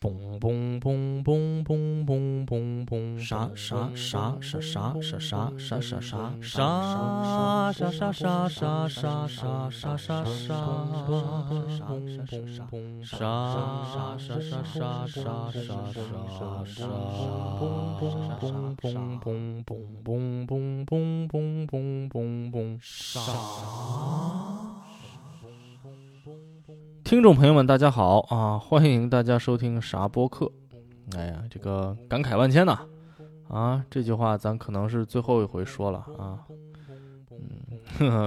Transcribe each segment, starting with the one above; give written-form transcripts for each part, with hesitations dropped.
嘣嘣嘣嘣嘣嘣嘣嘣，听众朋友们大家好啊，欢迎大家收听啥播客。哎呀，这个感慨万千呐， 这句话咱可能是最后一回说了啊。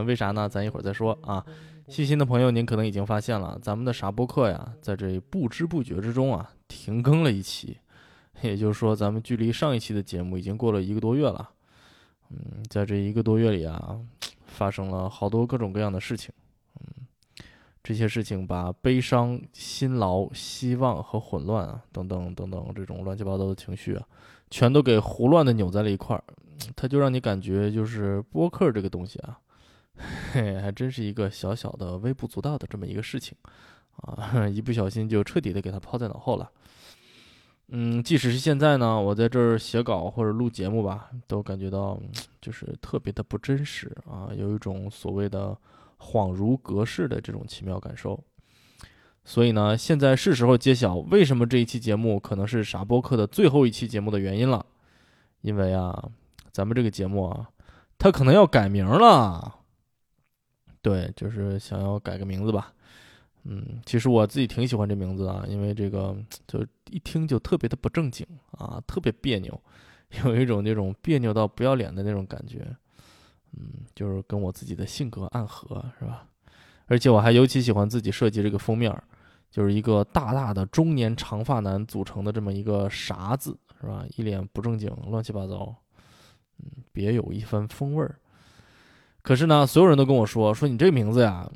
为啥呢？咱一会儿再说啊。细心的朋友您可能已经发现了，咱们的啥播客呀，在这不知不觉之中啊停更了一期，也就是说咱们距离上一期的节目已经过了1个多月了。在这1个多月里啊，发生了好多各种各样的事情。这些事情把悲伤、辛劳、希望和混乱啊，等等等等这种乱七八糟的情绪啊，全都给胡乱的扭在了一块儿。它就让你感觉就是播客这个东西啊，还真是一个小小的微不足道的这么一个事情啊，一不小心就彻底的给它抛在脑后了。即使是现在呢，我在这儿写稿或者录节目吧，都感觉到就是特别的不真实啊，有一种所谓的恍如隔世的这种奇妙感受。所以呢，现在是时候揭晓为什么这一期节目可能是傻播客的最后一期节目的原因了。因为啊，咱们这个节目啊，它可能要改名了。对，就是想要改个名字吧。其实我自己挺喜欢这名字啊，因为这个就一听就特别的不正经啊，特别别扭，有一种那种别扭到不要脸的那种感觉。就是跟我自己的性格暗合，是吧？而且我还尤其喜欢自己设计这个封面，就是一个大大的中年长发男组成的这么一个啥字，是吧？一脸不正经，乱七八糟，别有一番风味儿。可是呢，所有人都跟我说你这名字呀，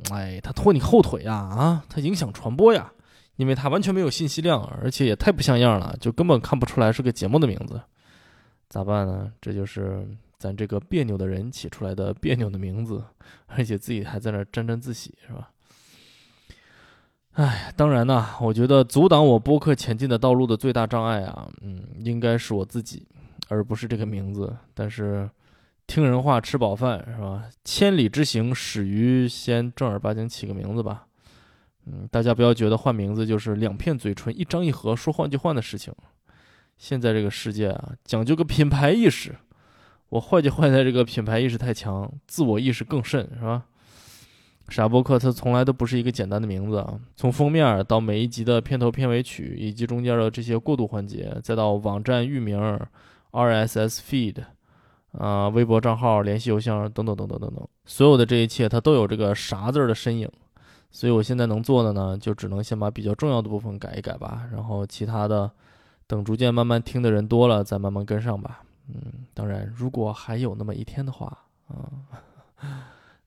他拖你后腿呀，他影响传播呀，因为他完全没有信息量，而且也太不像样了，就根本看不出来是个节目的名字。咋办呢？这就是咱这个别扭的人起出来的别扭的名字，而且自己还在那沾沾自喜，是吧？当然呢，我觉得阻挡我播客前进的道路的最大障碍啊，应该是我自己，而不是这个名字。但是听人话吃饱饭，是吧？千里之行始于先，正儿八经起个名字吧。大家不要觉得换名字就是两片嘴唇一张一合说换就换的事情。现在这个世界啊，讲究个品牌意识。我坏就坏在这个品牌意识太强，自我意识更甚，是吧？傻播客它从来都不是一个简单的名字啊，从封面到每一集的片头片尾曲，以及中间的这些过渡环节，再到网站域名、RSS feed、微博账号、联系邮箱等等等等等等，所有的这一切它都有这个啥字的身影。所以我现在能做的呢，就只能先把比较重要的部分改一改吧，然后其他的等逐渐慢慢听的人多了再慢慢跟上吧。当然，如果还有那么一天的话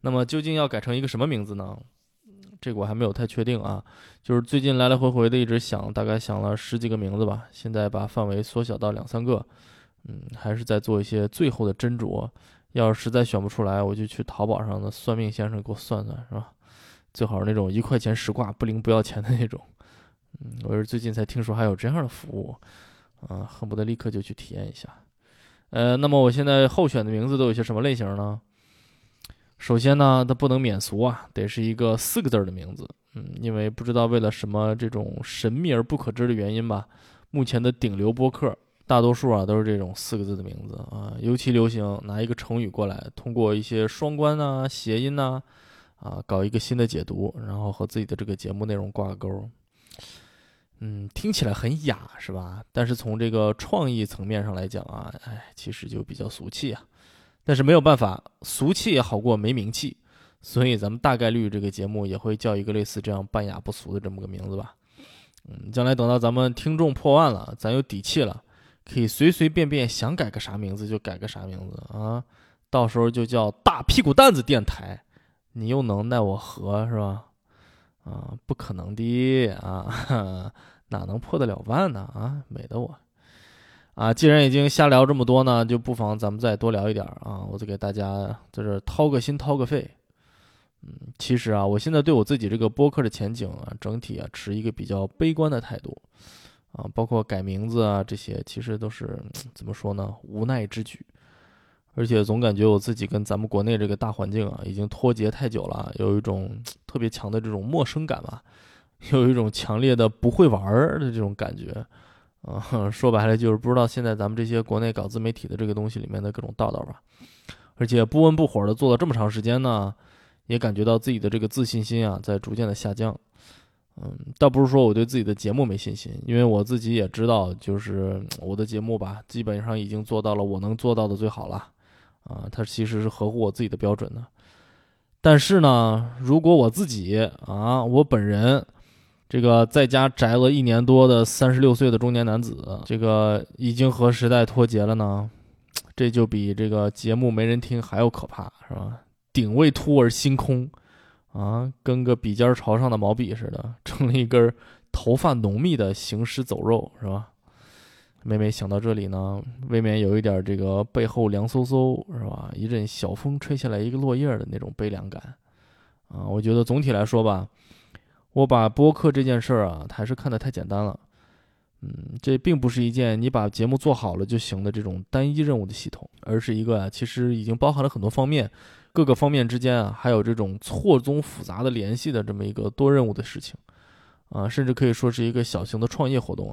那么究竟要改成一个什么名字呢？这个我还没有太确定啊，就是最近来来回回的一直想，大概想了10几个名字吧，现在把范围缩小到2、3个，还是在做一些最后的斟酌。要是实在选不出来，我就去淘宝上的算命先生给我算算，是吧？最好是那种1块钱10卦不灵不要钱的那种。我是最近才听说还有这样的服务啊，恨不得立刻就去体验一下。那么我现在候选的名字都有些什么类型呢？首先呢，它不能免俗啊，得是一个4个字的名字。因为不知道为了什么这种神秘而不可知的原因吧，目前的顶流播客大多数啊都是这种4个字的名字啊，尤其流行拿一个成语过来，通过一些双关啊、谐音啊，搞一个新的解读，然后和自己的这个节目内容挂钩。听起来很雅，是吧？但是从这个创意层面上来讲啊，其实就比较俗气啊。但是没有办法，俗气也好过没名气，所以咱们大概率这个节目也会叫一个类似这样半雅不俗的这么个名字吧。将来等到咱们听众破万了，咱有底气了，可以随随便便想改个啥名字就改个啥名字啊。到时候就叫大屁股蛋子电台，你又能奈我何，是吧？不可能的啊，哪能破得了万呢？美得我啊！既然已经瞎聊这么多呢，就不妨咱们再多聊一点啊！我就给大家在这掏个心掏个肺。其实啊，我现在对我自己这个播客的前景啊，整体啊持一个比较悲观的态度。啊，包括改名字啊这些，其实都是怎么说呢，无奈之举。而且总感觉我自己跟咱们国内这个大环境啊已经脱节太久了，有一种特别强的这种陌生感吧，有一种强烈的不会玩的这种感觉啊，说白了就是不知道现在咱们这些国内搞自媒体的这个东西里面的各种道道吧。而且不温不火的做了这么长时间呢，也感觉到自己的这个自信心啊在逐渐的下降。倒不是说我对自己的节目没信心，因为我自己也知道，就是我的节目吧，基本上已经做到了我能做到的最好了，啊，它其实是合乎我自己的标准的。但是呢，如果我自己啊，我本人这个在家宅了1年多的36岁的中年男子，这个已经和时代脱节了呢，这就比这个节目没人听还要可怕，是吧？鼎未突而星空。啊，跟个笔尖朝上的毛笔似的，成了一根头发浓密的行尸走肉，是吧？每想到这里呢，未免有一点这个背后凉飕飕，是吧？一阵小风吹下来一个落叶的那种悲凉感。啊，我觉得总体来说吧，我把播客这件事儿啊，还是看得太简单了。这并不是一件你把节目做好了就行的这种单一任务的系统，而是一个啊，其实已经包含了很多方面。各个方面之间啊，还有这种错综复杂的联系的这么一个多任务的事情，啊，甚至可以说是一个小型的创业活动，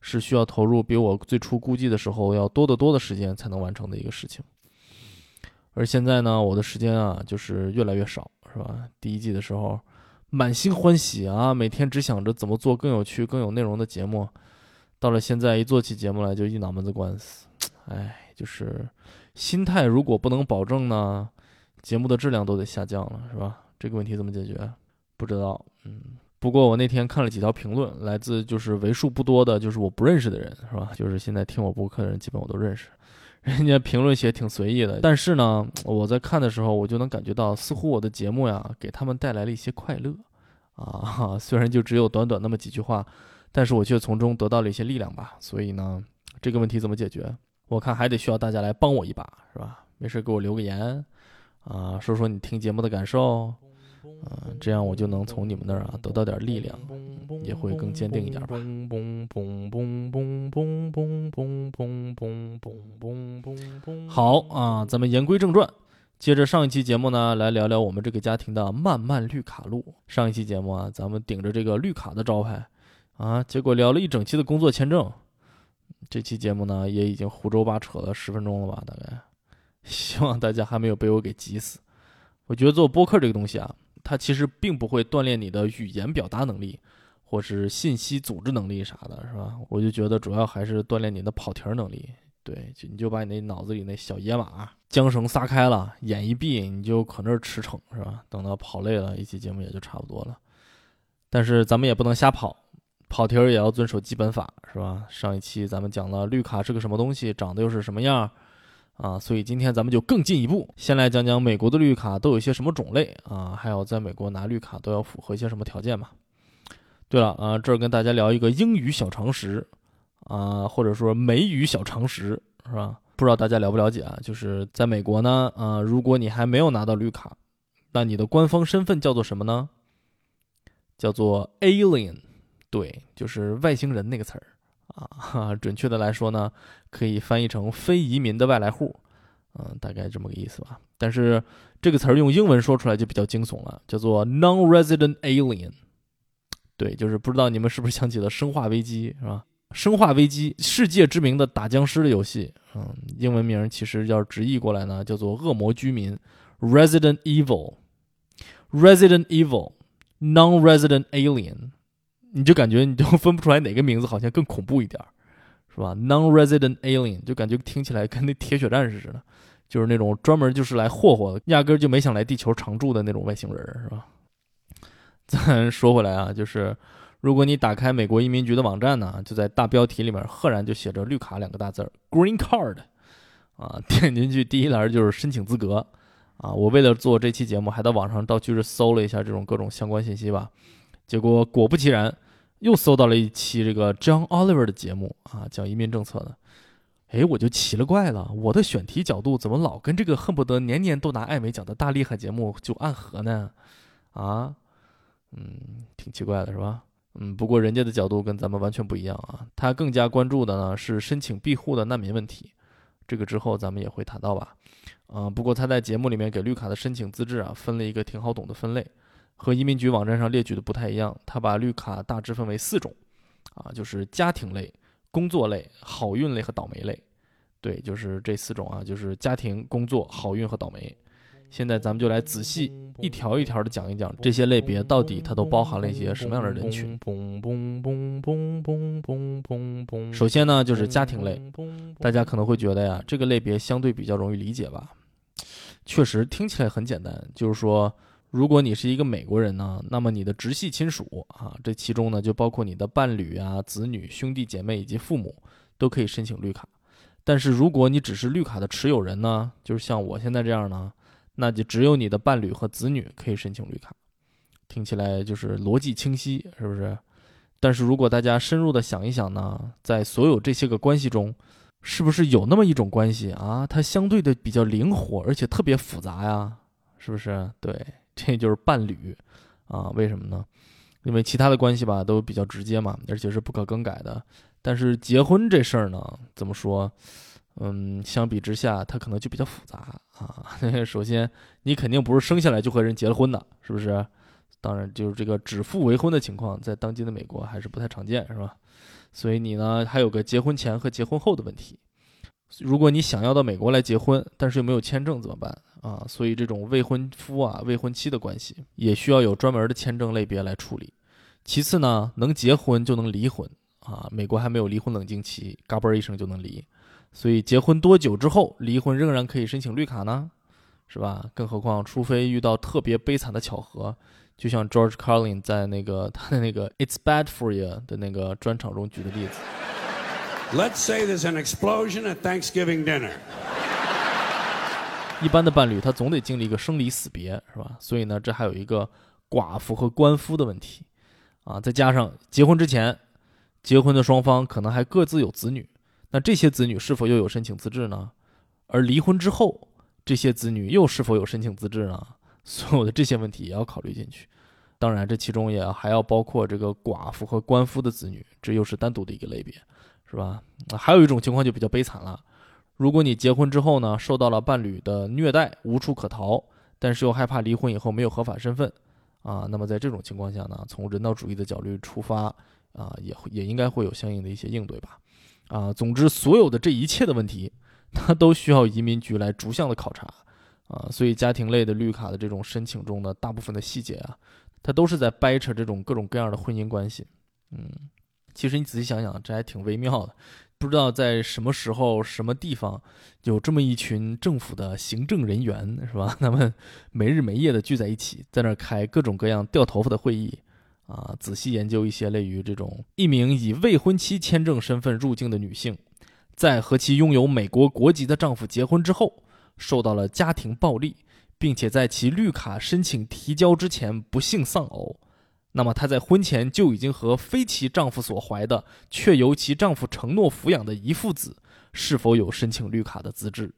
是需要投入比我最初估计的时候要多得多的时间才能完成的一个事情。而现在呢，我的时间啊，就是越来越少，是吧？第一季的时候，满心欢喜啊，每天只想着怎么做更有趣、更有内容的节目，到了现在一做起节目来就一脑门子官司，哎，就是心态如果不能保证呢，节目的质量都得下降了，是吧？这个问题怎么解决？不知道。不过我那天看了几条评论，来自就是为数不多的，就是我不认识的人，是吧？就是现在听我播客的人，基本我都认识。人家评论写挺随意的，但是呢，我在看的时候，我就能感觉到，似乎我的节目呀，给他们带来了一些快乐啊。虽然就只有短短那么几句话，但是我却从中得到了一些力量吧。所以呢，这个问题怎么解决？我看还得需要大家来帮我一把，是吧？没事给我留个言。啊，说说你听节目的感受，啊，这样我就能从你们那儿啊得到点力量，也会更坚定一点吧。好啊，咱们言归正传，接着上一期节目呢，来聊聊我们这个家庭的漫漫绿卡路。上一期节目啊，咱们顶着这个绿卡的招牌啊，结果聊了一整期的工作签证。这期节目呢，也已经胡诌八扯了10分钟了吧，大概。希望大家还没有被我给急死。我觉得做播客这个东西啊，它其实并不会锻炼你的语言表达能力，或是信息组织能力啥的，是吧？我就觉得主要还是锻炼你的跑题能力。对，就你就把你那脑子里那小野马缰绳撒开了，眼一闭，你就可那儿驰骋，是吧？等到跑累了，一期节目也就差不多了。但是咱们也不能瞎跑，跑题也要遵守基本法，是吧？上一期咱们讲了绿卡是个什么东西，长得又是什么样。啊，所以今天咱们就更进一步，先来讲讲美国的绿卡都有一些什么种类啊，还有在美国拿绿卡都要符合一些什么条件嘛。对了啊，这儿跟大家聊一个英语小常识啊，或者说美语小常识，是吧？不知道大家了不了解啊，就是在美国呢，啊，如果你还没有拿到绿卡，那你的官方身份叫做什么呢？叫做 alien， 对，就是外星人那个词儿。啊，准确的来说呢，可以翻译成非移民的外来户，大概这么个意思吧。但是这个词儿用英文说出来就比较惊悚了，叫做 non-resident alien。对，就是不知道你们是不是想起了《生化危机》，是吧？《生化危机》世界知名的打僵尸的游戏，英文名其实要直译过来呢，叫做恶魔居民 （Resident Evil）。Resident Evil， non-resident alien。你就感觉你就分不出来哪个名字好像更恐怖一点，是吧？ Non-resident alien 就感觉听起来跟那铁血战士似的，就是那种专门就是来霍霍的，压根就没想来地球常住的那种外星人，是吧？咱说回来啊，就是如果你打开美国移民局的网站呢，就在大标题里面赫然就写着绿卡2个大字 Green Card 啊，点进去第一栏就是申请资格啊。我为了做这期节目还到网上到去搜了一下这种各种相关信息吧，结果果不其然又搜到了一期这个 John Oliver 的节目啊，讲移民政策的。哎，我就奇了怪了，我的选题角度怎么老跟这个恨不得年年都拿艾美奖的大厉害节目就暗合呢？啊，挺奇怪的，是吧？不过人家的角度跟咱们完全不一样啊，他更加关注的呢是申请庇护的难民问题，这个之后咱们也会谈到吧。不过他在节目里面给绿卡的申请资质啊分了一个挺好懂的分类，和移民局网站上列举的不太一样，他把绿卡大致分为4种啊，就是家庭类、工作类、好运类和倒霉类。对，就是这4种啊，就是家庭、工作、好运和倒霉。现在咱们就来仔细一条一条的讲一讲这些类别到底它都包含了一些什么样的人群。首先呢就是家庭类，大家可能会觉得呀这个类别相对比较容易理解吧，确实听起来很简单，就是说如果你是一个美国人呢，那么你的直系亲属啊，这其中呢就包括你的伴侣啊、子女、兄弟姐妹以及父母都可以申请绿卡。但是如果你只是绿卡的持有人呢，就是像我现在这样呢，那就只有你的伴侣和子女可以申请绿卡，听起来就是逻辑清晰，是不是？但是如果大家深入的想一想呢，在所有这些个关系中，是不是有那么一种关系啊，它相对的比较灵活，而且特别复杂呀，是不是？对，这就是伴侣啊。为什么呢？因为其他的关系吧都比较直接嘛，而且是不可更改的。但是结婚这事儿呢，怎么说？相比之下它可能就比较复杂啊。首先你肯定不是生下来就和人结了婚的，是不是？当然就是这个指腹为婚的情况在当今的美国还是不太常见，是吧？所以你呢还有个结婚前和结婚后的问题。如果你想要到美国来结婚，但是又没有签证怎么办啊？所以这种未婚夫啊、未婚妻的关系也需要有专门的签证类别来处理。其次呢，能结婚就能离婚啊，美国还没有离婚冷静期，嘎嘣一声就能离。所以结婚多久之后离婚仍然可以申请绿卡呢，是吧？更何况除非遇到特别悲惨的巧合，就像 George Carlin 在他的那个 It's Bad For You 的那个专场中举的例子。 Let's say there's an explosion at Thanksgiving dinner。 一般的伴侣他总得经历一个生离死别，是吧？所以呢这还有一个寡妇和鳏夫的问题啊，再加上结婚之前结婚的双方可能还各自有子女，那这些子女是否又有申请资质呢？而离婚之后，这些子女又是否有申请资质呢？所有的这些问题也要考虑进去。当然，这其中也还要包括这个寡妇和鳏夫的子女，这又是单独的一个类别，是吧？还有一种情况就比较悲惨了，如果你结婚之后呢，受到了伴侣的虐待，无处可逃，但是又害怕离婚以后没有合法身份啊，那么在这种情况下呢，从人道主义的角度出发啊，也应该会有相应的一些应对吧。啊，总之所有的这一切的问题它都需要移民局来逐项的考察啊，所以家庭类的绿卡的这种申请中的大部分的细节啊，它都是在掰扯这种各种各样的婚姻关系。其实你仔细想想，这还挺微妙的，不知道在什么时候什么地方有这么一群政府的行政人员，是吧？他们没日没夜的聚在一起，在那开各种各样掉头发的会议啊，仔细研究一些类于这种一名以未婚妻签证身份入境的女性，在和其拥有美国国籍的丈夫结婚之后，受到了家庭暴力，并且在其绿卡申请提交之前不幸丧偶。那么她在婚前就已经和非其丈夫所怀的却由其丈夫承诺抚养的遗腹子是否有申请绿卡的资质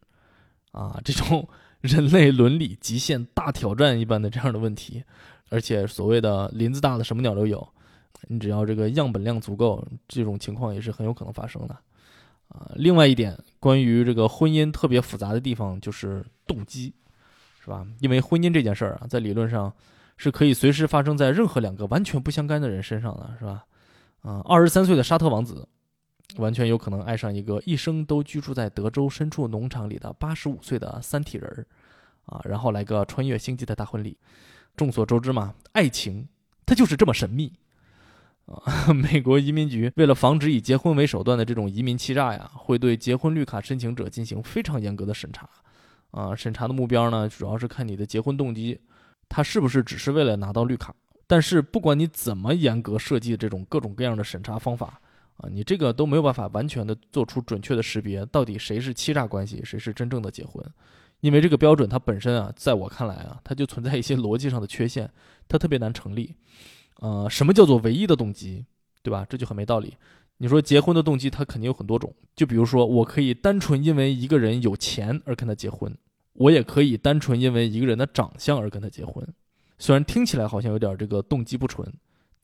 啊，这种人类伦理极限大挑战一般的这样的问题。而且所谓的林子大的什么鸟都有，你只要这个样本量足够，这种情况也是很有可能发生的啊。另外一点，关于这个婚姻特别复杂的地方就是动机，是吧？因为婚姻这件事儿啊，在理论上是可以随时发生在任何2个完全不相干的人身上的，是吧？23岁的沙特王子完全有可能爱上一个一生都居住在德州深处农场里的85岁的三体人啊，然后来个穿越星际的大婚礼。众所周知嘛，爱情它就是这么神秘啊！美国移民局为了防止以结婚为手段的这种移民欺诈呀，会对结婚绿卡申请者进行非常严格的审查啊。审查的目标呢，主要是看你的结婚动机，它是不是只是为了拿到绿卡。但是不管你怎么严格设计这种各种各样的审查方法啊，你这个都没有办法完全的做出准确的识别，到底谁是欺诈关系，谁是真正的结婚。因为这个标准它本身啊，在我看来啊，它就存在一些逻辑上的缺陷，它特别难成立。什么叫做唯一的动机，对吧？这就很没道理。你说结婚的动机它肯定有很多种，就比如说我可以单纯因为一个人有钱而跟他结婚，我也可以单纯因为一个人的长相而跟他结婚。虽然听起来好像有点这个动机不纯，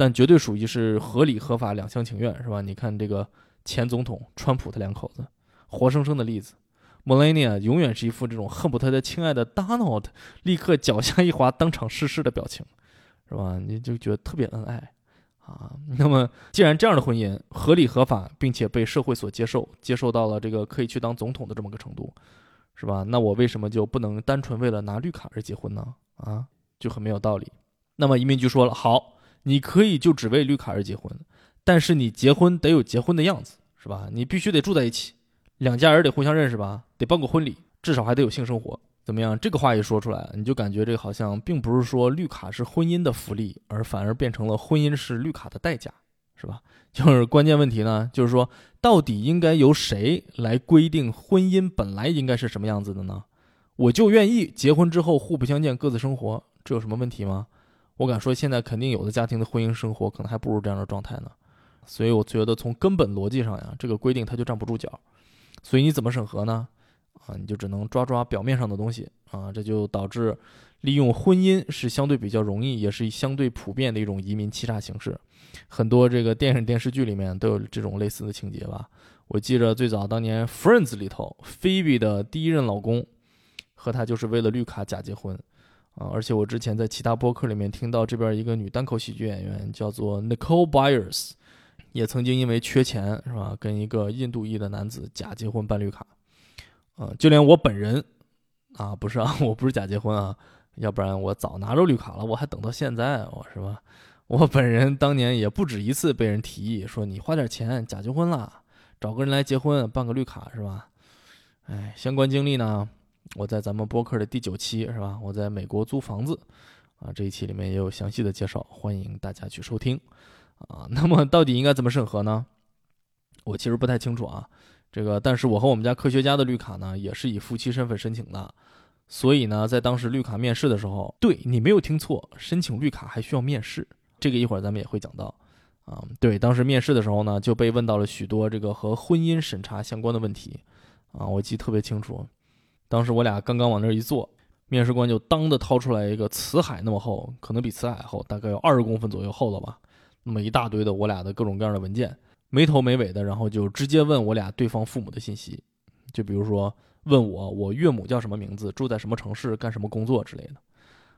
但绝对属于是合理合法两厢情愿，是吧？你看这个前总统川普他两口子，活生生的例子。Melania 永远是一副这种恨不得他的亲爱的 Donald 立刻脚下一滑当场逝世的表情，是吧？你就觉得特别恩爱啊。那么既然这样的婚姻合理合法，并且被社会所接受，接受到了这个可以去当总统的这么个程度，是吧？那我为什么就不能单纯为了拿绿卡而结婚呢？啊，就很没有道理。那么移民局说了，好，你可以就只为绿卡而结婚，但是你结婚得有结婚的样子，是吧？你必须得住在一起，两家人得互相认识吧，得办个婚礼，至少还得有性生活。怎么样？这个话一说出来，你就感觉这个好像并不是说绿卡是婚姻的福利，而反而变成了婚姻是绿卡的代价，是吧？就是关键问题呢，就是说到底应该由谁来规定婚姻本来应该是什么样子的呢？我就愿意结婚之后互不相见，各自生活，这有什么问题吗？我敢说现在肯定有的家庭的婚姻生活可能还不如这样的状态呢。所以我觉得从根本逻辑上呀，这个规定它就站不住脚。所以你怎么审核呢？啊，你就只能抓表面上的东西啊，这就导致利用婚姻是相对比较容易，也是相对普遍的一种移民欺诈形式。很多这个电影电视剧里面都有这种类似的情节吧。我记着最早当年 Friends 里头，菲比的第一任老公和她就是为了绿卡假结婚啊。而且我之前在其他播客里面听到这边一个女单口喜剧演员叫做 Nicole Byers， 也曾经因为缺钱，是吧，跟一个印度裔的男子假结婚办绿卡。就连我本人啊，不是啊，我不是假结婚啊，要不然我早拿着绿卡了，我还等到现在，我是吧？我本人当年也不止一次被人提议说，你花点钱假结婚啦，找个人来结婚，办个绿卡，是吧？哎，相关经历呢，我在咱们播客的第9期，是吧？我在美国租房子啊，这一期里面也有详细的介绍，欢迎大家去收听啊。那么到底应该怎么审核呢？我其实不太清楚啊。这个，但是我和我们家科学家的绿卡呢，也是以夫妻身份申请的，所以呢，在当时绿卡面试的时候，对，你没有听错，申请绿卡还需要面试，这个一会儿咱们也会讲到，啊，对，当时面试的时候呢，就被问到了许多这个和婚姻审查相关的问题，啊，我记得特别清楚，当时我俩刚刚往那儿一坐，面试官就当的掏出来一个辞海那么厚，可能比辞海厚，大概有20公分左右厚了吧，那么一大堆的我俩的各种各样的文件。没头没尾的，然后就直接问我俩对方父母的信息，就比如说问我岳母叫什么名字，住在什么城市，干什么工作之类的。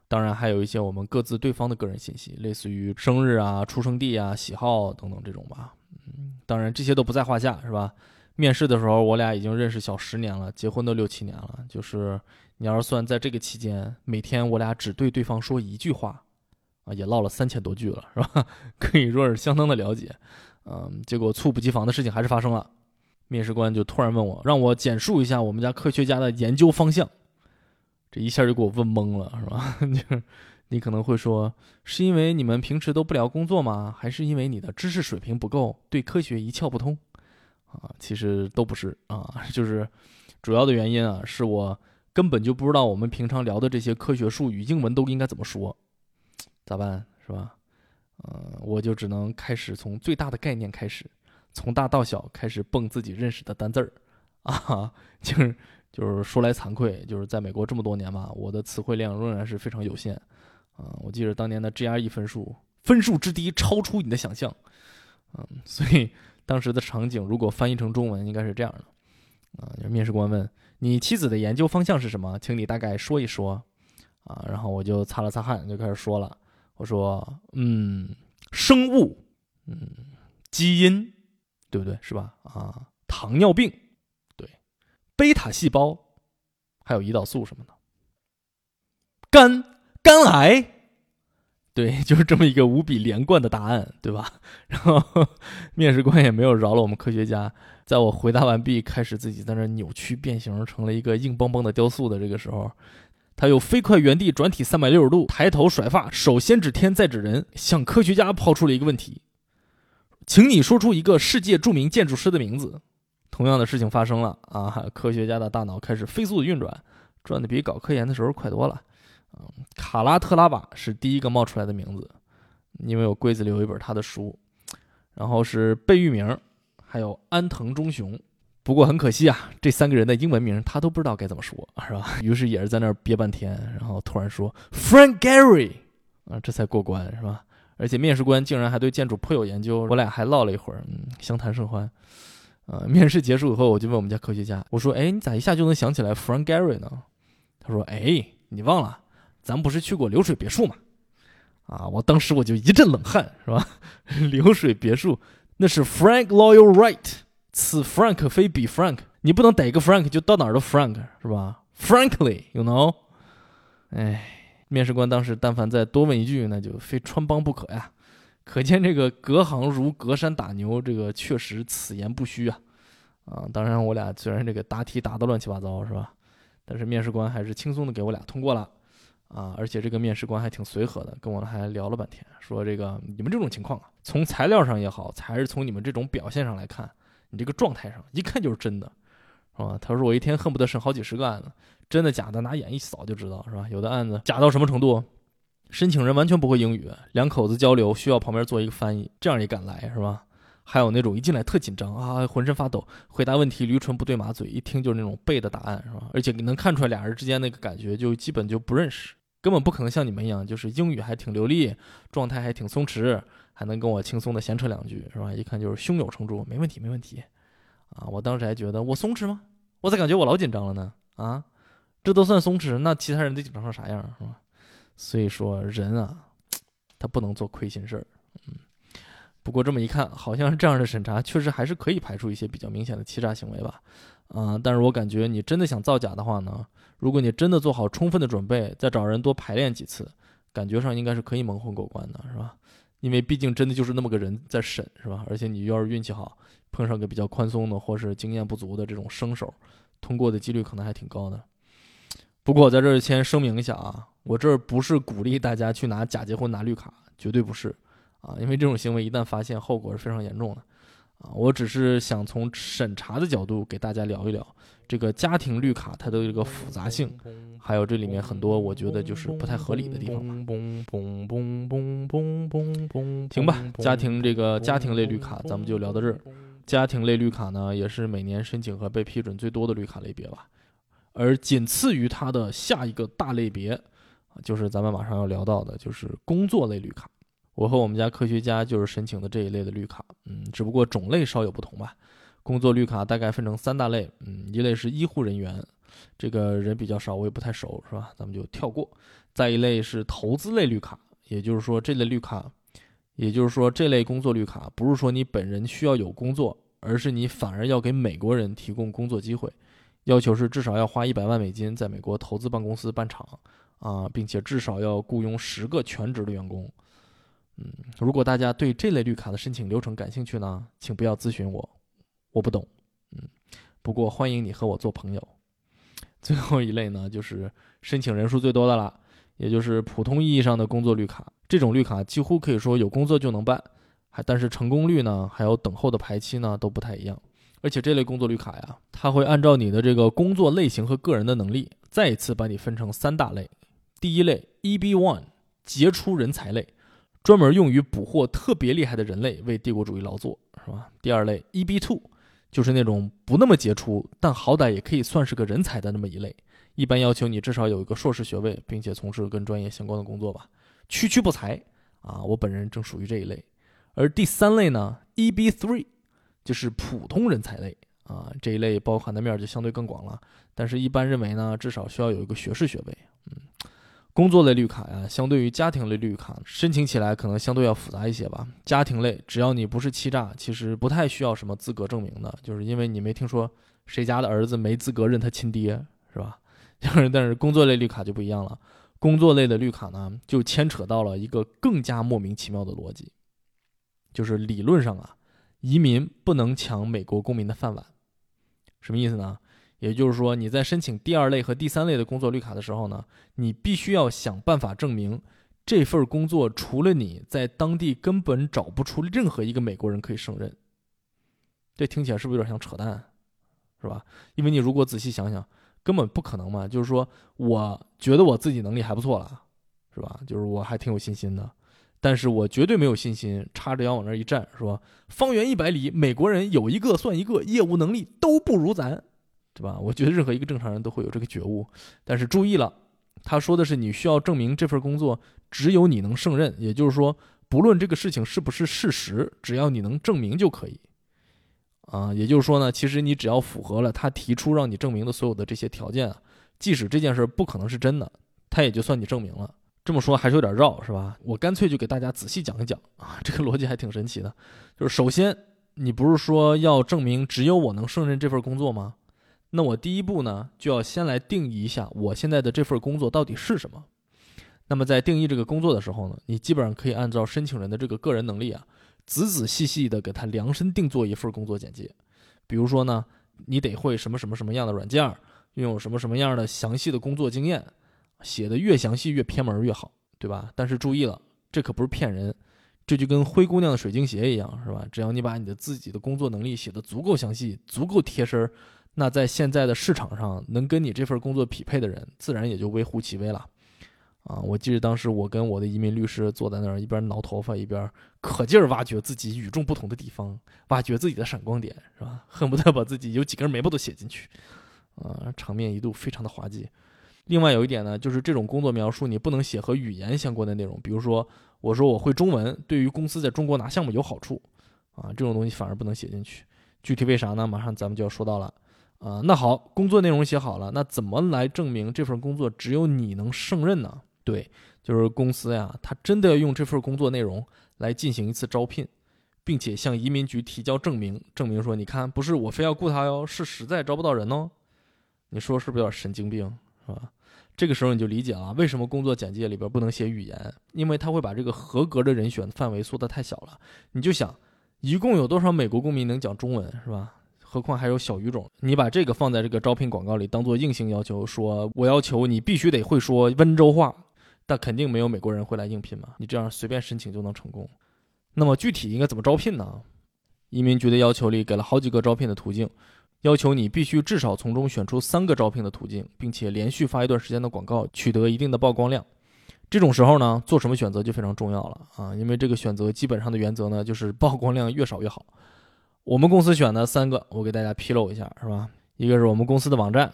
当然还有一些我们各自对方的个人信息，类似于生日啊、出生地啊、喜好等等这种吧。当然这些都不在话下，是吧？面试的时候我俩已经认识小10年了，结婚都6、7年了，就是你要是算在这个期间，每天我俩只对对方说一句话啊，也唠了3000多句了，是吧？可以说是相当的了解。结果猝不及防的事情还是发生了。面试官就突然问我，让我简述一下我们家科学家的研究方向。这一下就给我问懵了，是吧？就是你可能会说，是因为你们平时都不聊工作吗？还是因为你的知识水平不够，对科学一窍不通？啊，其实都不是啊，就是主要的原因啊，是我根本就不知道我们平常聊的这些科学术语英文都应该怎么说，咋办，是吧？我就只能开始从最大的概念开始，从大到小开始蹦自己认识的单字儿，啊，就是说来惭愧，就是在美国这么多年吧，我的词汇量仍然是非常有限，我记得当年的 GRE 分数之低超出你的想象，所以当时的场景如果翻译成中文应该是这样的，就是面试官问你妻子的研究方向是什么，请你大概说一说，啊，然后我就擦了擦汗就开始说了。我说，生物，基因，对不对？是吧？啊，糖尿病，对，贝塔细胞，还有胰岛素什么的，肝癌，对，就是这么一个无比连贯的答案，对吧？然后面试官也没有饶了我们科学家，在我回答完毕，开始自己在那扭曲变形成了一个硬邦邦的雕塑的这个时候。他又飞快原地转体360度，抬头甩发，手先指天再指人，向科学家抛出了一个问题，请你说出一个世界著名建筑师的名字。同样的事情发生了啊！科学家的大脑开始飞速的运转，转的比搞科研的时候快多了。卡拉特拉瓦是第一个冒出来的名字，因为我柜子里有一本他的书。然后是贝聿铭，还有安藤忠雄。不过很可惜啊，这3个人的英文名他都不知道该怎么说，是吧？于是也是在那儿憋半天，然后突然说 Frank Gehry 啊，这才过关，是吧？而且面试官竟然还对建筑颇有研究，我俩还唠了一会儿，相谈甚欢。面试结束以后，我就问我们家科学家，我说：“哎，你咋一下就能想起来 Frank Gehry 呢？”他说：“哎，你忘了，咱不是去过流水别墅吗？”啊，我当时我就一阵冷汗，是吧？流水别墅那是 Frank Lloyd Wright， 此 Frank 非彼 Frank， 你不能逮个 Frank 就到哪儿都 Frank， 是吧 ？Frankly， you know？ 哎，面试官当时但凡再多问一句，那就非穿帮不可呀。可见这个隔行如隔山打牛，这个确实此言不虚啊！啊，当然我俩虽然这个答题答得乱七八糟，是吧？但是面试官还是轻松的给我俩通过了啊！而且这个面试官还挺随和的，跟我还聊了半天，说这个你们这种情况啊，从材料上也好，还是从你们这种表现上来看，你这个状态上一看就是真的，是吧？他说我一天恨不得审好几十个案子，真的假的拿眼一扫就知道，是吧？有的案子假到什么程度？申请人完全不会英语，两口子交流需要旁边做一个翻译，这样也敢来，是吧？还有那种一进来特紧张啊，浑身发抖，回答问题驴唇不对马嘴，一听就是那种背的答案，是吧？而且能看出来俩人之间那个感觉就基本就不认识，根本不可能像你们一样，就是英语还挺流利，状态还挺松弛，还能跟我轻松的闲扯两句，是吧？一看就是胸有成竹，没问题没问题啊！我当时还觉得我松弛吗？我咋感觉我老紧张了呢？啊，这都算松弛，那其他人得紧张成啥样，是吧？所以说人啊，他不能做亏心事儿。不过这么一看，好像是这样的审查确实还是可以排除一些比较明显的欺诈行为吧。但是我感觉你真的想造假的话呢，如果你真的做好充分的准备，再找人多排练几次，感觉上应该是可以蒙混过关的，是吧？因为毕竟真的就是那么个人在审，是吧？而且你要是运气好，碰上个比较宽松的或是经验不足的这种生手，通过的几率可能还挺高的。不过我在这儿先声明一下啊，我这不是鼓励大家去拿假结婚拿绿卡，绝对不是啊！因为这种行为一旦发现，后果是非常严重的啊！我只是想从审查的角度给大家聊一聊这个家庭绿卡它的这个复杂性，还有这里面很多我觉得就是不太合理的地方吧。行吧，家庭类绿卡咱们就聊到这儿。家庭类绿卡呢，也是每年申请和被批准最多的绿卡类别吧，而仅次于它的下一个大类别，就是咱们马上要聊到的，就是工作类绿卡。我和我们家科学家就是申请的这一类的绿卡，只不过种类稍有不同吧。工作绿卡大概分成三大类，一类是医护人员，这个人比较少，我也不太熟，是吧？咱们就跳过。再一类是投资类绿卡，也就是说这类工作绿卡不是说你本人需要有工作，而是你反而要给美国人提供工作机会，要求是至少要花100万美金在美国投资办公司办厂。并且至少要雇佣10个全职的员工。如果大家对这类绿卡的申请流程感兴趣呢，请不要咨询我，我不懂。不过欢迎你和我做朋友。最后一类呢，就是申请人数最多的了，也就是普通意义上的工作绿卡。这种绿卡几乎可以说有工作就能办，但是成功率呢，还有等候的排期呢，都不太一样。而且这类工作绿卡呀，它会按照你的这个工作类型和个人的能力，再一次把你分成三大类。第一类 EB1 杰出人才类，专门用于捕获特别厉害的人类为帝国主义劳作，是吧？第二类 EB2 就是那种不那么杰出，但好歹也可以算是个人才的那么一类，一般要求你至少有一个硕士学位，并且从事跟专业相关的工作吧，区区不才啊！我本人正属于这一类。而第三类呢 EB3 就是普通人才类啊，这一类包含的面就相对更广了，但是一般认为呢，至少需要有一个学士学位。工作类绿卡呀，相对于家庭类绿卡，申请起来可能相对要复杂一些吧。家庭类，只要你不是欺诈，其实不太需要什么资格证明的，就是因为你没听说谁家的儿子没资格认他亲爹，是吧？但是工作类绿卡就不一样了，工作类的绿卡呢，就牵扯到了一个更加莫名其妙的逻辑，就是理论上啊，移民不能抢美国公民的饭碗。什么意思呢？也就是说，你在申请第二类和第三类的工作绿卡的时候呢，你必须要想办法证明这份工作除了你在当地根本找不出任何一个美国人可以胜任。这听起来是不是有点像扯淡，是吧？因为你如果仔细想想，根本不可能嘛。就是说，我觉得我自己能力还不错了，是吧？就是我还挺有信心的，但是我绝对没有信心叉着腰往那一站，说方圆100里美国人有一个算一个，业务能力都不如咱。对吧？我觉得任何一个正常人都会有这个觉悟，但是注意了，他说的是你需要证明这份工作只有你能胜任，也就是说，不论这个事情是不是事实，只要你能证明就可以啊。也就是说呢，其实你只要符合了他提出让你证明的所有的这些条件啊，即使这件事不可能是真的，他也就算你证明了。这么说还是有点绕，是吧？我干脆就给大家仔细讲一讲啊，这个逻辑还挺神奇的。就是首先，你不是说要证明只有我能胜任这份工作吗？那我第一步呢，就要先来定义一下我现在的这份工作到底是什么。那么在定义这个工作的时候呢，你基本上可以按照申请人的这个个人能力啊，仔仔细细的给他量身定做一份工作简介。比如说呢，你得会什么什么什么样的软件，拥有什么什么样的详细的工作经验，写的越详细越偏门越好，对吧？但是注意了，这可不是骗人，这就跟灰姑娘的水晶鞋一样，是吧？只要你把你的自己的工作能力写得足够详细，足够贴身，那在现在的市场上能跟你这份工作匹配的人自然也就微乎其微了啊。我记得当时我跟我的移民律师坐在那儿，一边挠头发一边可劲儿挖掘自己与众不同的地方，挖掘自己的闪光点，是吧？恨不得把自己有几根眉毛都写进去啊，场面一度非常的滑稽。另外有一点呢，就是这种工作描述你不能写和语言相关的内容，比如说我说我会中文，对于公司在中国拿项目有好处啊，这种东西反而不能写进去。具体为啥呢？马上咱们就要说到了啊。那好，工作内容写好了，那怎么来证明这份工作只有你能胜任呢？对，就是公司呀，他真的要用这份工作内容来进行一次招聘，并且向移民局提交证明，证明说你看，不是我非要雇他哟，是实在招不到人哦。你说是不是有点神经病，是吧？这个时候你就理解了为什么工作简介里边不能写语言，因为他会把这个合格的人选范围缩得太小了。你就想，一共有多少美国公民能讲中文，是吧？何况还有小语种。你把这个放在这个招聘广告里当做硬性要求，说我要求你必须得会说温州话，但肯定没有美国人会来应聘嘛，你这样随便申请就能成功。那么具体应该怎么招聘呢？移民局的要求里给了好几个招聘的途径，要求你必须至少从中选出3个招聘的途径，并且连续发一段时间的广告，取得一定的曝光量。这种时候呢，做什么选择就非常重要了啊，因为这个选择基本上的原则呢，就是曝光量越少越好。我们公司选的3个，我给大家披露一下，是吧？一个是我们公司的网站，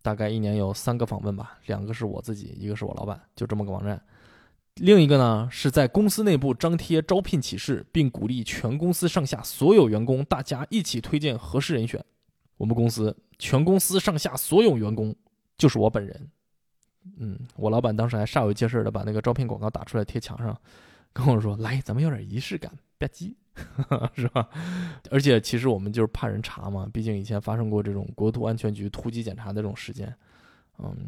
大概1年有3个访问吧，2个是我自己，一个是我老板，就这么个网站。另一个呢，是在公司内部张贴招聘启事，并鼓励全公司上下所有员工大家一起推荐合适人选。我们公司全公司上下所有员工就是我本人。我老板当时还煞有介事的把那个招聘广告打出来贴墙上，跟我说，来，咱们有点仪式感，吧唧，是吧？而且其实我们就是怕人查嘛，毕竟以前发生过这种国土安全局突击检查的这种事件。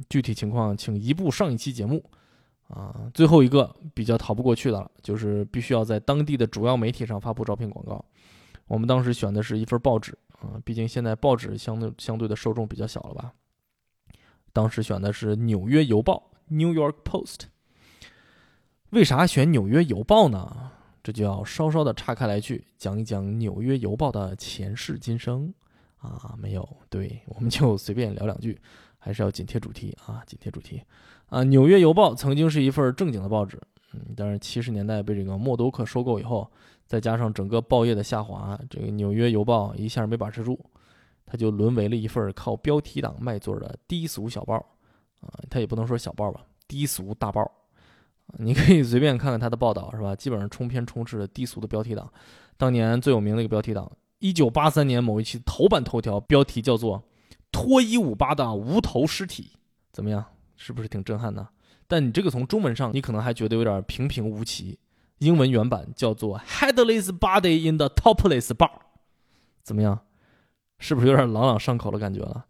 具体情况请移步上一期节目啊。最后一个比较逃不过去的了，就是必须要在当地的主要媒体上发布招聘广告。我们当时选的是一份报纸啊，毕竟现在报纸相对的受众比较小了吧。当时选的是《纽约邮报》 （New York Post）。为啥选《纽约邮报》呢？这就要稍稍的岔开来去讲一讲《纽约邮报》的前世今生啊，没有，对，我们就随便聊2句，还是要紧贴主题啊，紧贴主题啊。《纽约邮报》曾经是一份正经的报纸，但是70年代被这个默多克收购以后，再加上整个报业的下滑，这个《纽约邮报》一下没把持住，它就沦为了一份靠标题党卖座的低俗小报啊，它也不能说小报吧，低俗大报。你可以随便看看他的报道，是吧？基本上冲偏充斥着低俗的标题党。当年最有名的一个标题党，1983年某一期头版头条标题叫做脱158的无头尸体。怎么样，是不是挺震撼的？但你这个从中文上你可能还觉得有点平平无奇，英文原版叫做 Headless Body in the Topless Bar。 怎么样，是不是有点朗朗上口的感觉了？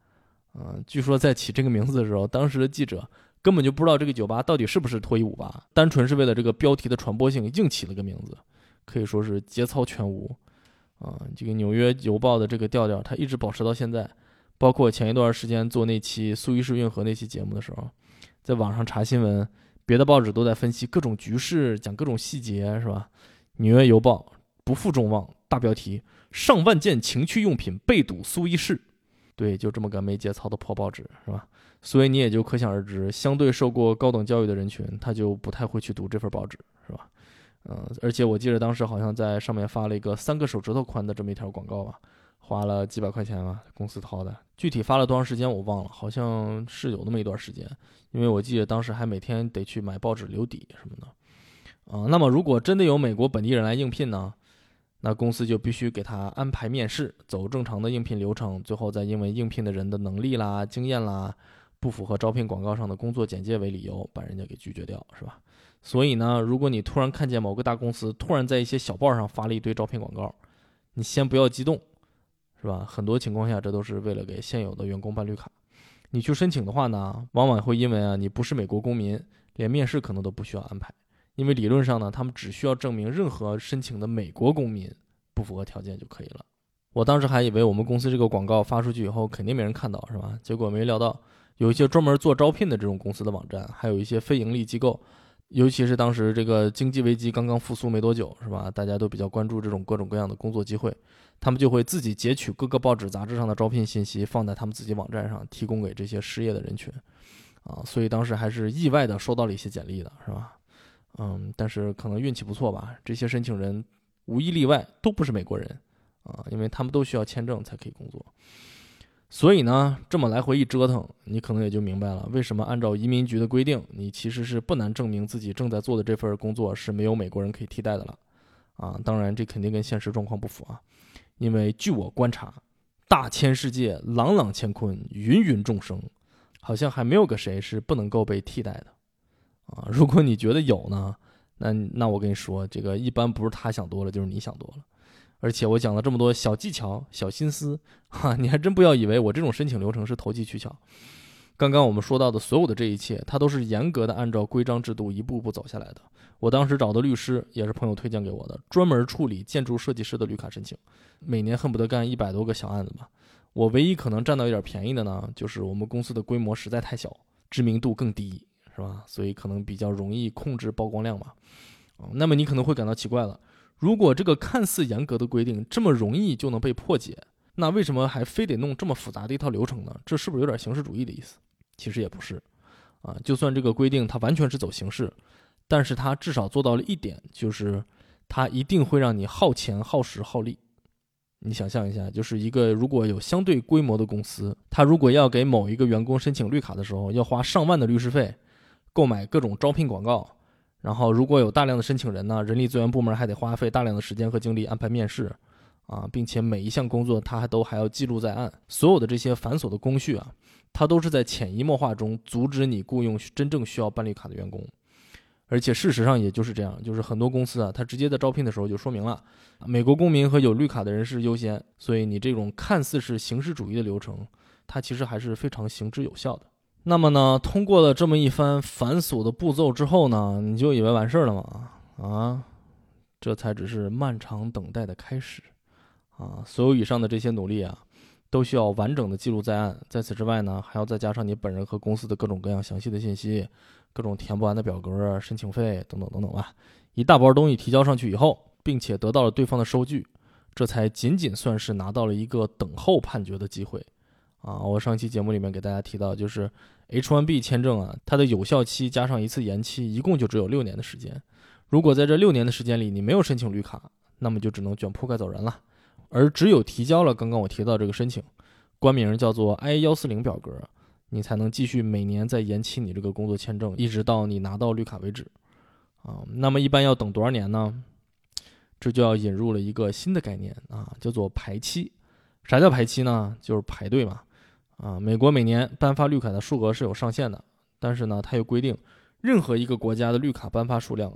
据说在起这个名字的时候，当时的记者根本就不知道这个酒吧到底是不是脱158，单纯是为了这个标题的传播性硬起了个名字，可以说是节操全无啊。这个《纽约邮报》的这个调调它一直保持到现在，包括前一段时间做那期苏伊士运河那期节目的时候，在网上查新闻，别的报纸都在分析各种局势，讲各种细节，是吧？《纽约邮报》不负众望，大标题，上万件情趣用品被堵苏伊士。对，就这么个没节操的破报纸，是吧？所以你也就可想而知，相对受过高等教育的人群，他就不太会去读这份报纸，是吧？而且我记得当时好像在上面发了一个3个手指头宽的这么一条广告吧，花了几百块钱吧，公司掏的。具体发了多长时间我忘了，好像是有那么一段时间，因为我记得当时还每天得去买报纸留底什么的。那么如果真的有美国本地人来应聘呢，那公司就必须给他安排面试，走正常的应聘流程，最后再因为应聘的人的能力啦、经验啦不符合招聘广告上的工作简介为理由，把人家给拒绝掉，是吧？所以呢，如果你突然看见某个大公司突然在一些小报上发了一堆招聘广告，你先不要激动，是吧？很多情况下这都是为了给现有的员工办绿卡。你去申请的话呢，往往会因为你不是美国公民，连面试可能都不需要安排。因为理论上呢，他们只需要证明任何申请的美国公民不符合条件就可以了。我当时还以为我们公司这个广告发出去以后肯定没人看到，是吧？结果没料到有一些专门做招聘的这种公司的网站，还有一些非盈利机构，尤其是当时这个经济危机刚刚复苏没多久，是吧？大家都比较关注这种各种各样的工作机会，他们就会自己截取各个报纸杂志上的招聘信息，放在他们自己网站上，提供给这些失业的人群所以当时还是意外的收到了一些简历的，是吧？但是可能运气不错吧，这些申请人无一例外都不是美国人因为他们都需要签证才可以工作。所以呢，这么来回一折腾，你可能也就明白了，为什么按照移民局的规定，你其实是不难证明自己正在做的这份工作是没有美国人可以替代的了。当然这肯定跟现实状况不符啊，因为据我观察，大千世界朗朗乾坤，芸芸众生，好像还没有个谁是不能够被替代的。如果你觉得有呢，那我跟你说，这个一般不是他想多了，就是你想多了。而且我讲了这么多小技巧、小心思你还真不要以为我这种申请流程是投机取巧。刚刚我们说到的所有的这一切，它都是严格的按照规章制度一步步走下来的。我当时找的律师也是朋友推荐给我的，专门处理建筑设计师的绿卡申请，每年恨不得干100多个小案子吧。我唯一可能占到一点便宜的呢，就是我们公司的规模实在太小，知名度更低，是吧？所以可能比较容易控制曝光量吧。那么你可能会感到奇怪了，如果这个看似严格的规定这么容易就能被破解，那为什么还非得弄这么复杂的一套流程呢？这是不是有点形式主义的意思？其实也不是就算这个规定它完全是走形式，但是它至少做到了一点，就是它一定会让你耗钱、耗时、耗力。你想象一下，就是一个如果有相对规模的公司，它如果要给某一个员工申请绿卡的时候，要花上万的律师费，购买各种招聘广告，然后如果有大量的申请人呢，人力资源部门还得花费大量的时间和精力安排面试并且每一项工作他都还要记录在案。所有的这些繁琐的工序它都是在潜移默化中阻止你雇佣真正需要办绿卡的员工。而且事实上也就是这样，就是很多公司他直接在招聘的时候就说明了，美国公民和有绿卡的人士优先。所以你这种看似是形式主义的流程，它其实还是非常行之有效的。那么呢，通过了这么一番繁琐的步骤之后呢，你就以为完事了吗？这才只是漫长等待的开始所有以上的这些努力都需要完整的记录在案。在此之外呢，还要再加上你本人和公司的各种各样详细的信息，各种填不完的表格、申请费等等等等吧。一大包东西提交上去以后，并且得到了对方的收据，这才仅仅算是拿到了一个等候判决的机会。我上期节目里面给大家提到，就是 H1B 签证它的有效期加上一次延期，一共就只有6年的时间。如果在这6年的时间里你没有申请绿卡，那么就只能卷铺盖走人了。而只有提交了刚刚我提到这个申请，官名叫做 I140 表格，你才能继续每年再延期你这个工作签证，一直到你拿到绿卡为止那么一般要等多少年呢？这就要引入了一个新的概念叫做排期。啥叫排期呢？就是排队嘛。美国每年颁发绿卡的数额是有上限的，但是呢，它又规定，任何一个国家的绿卡颁发数量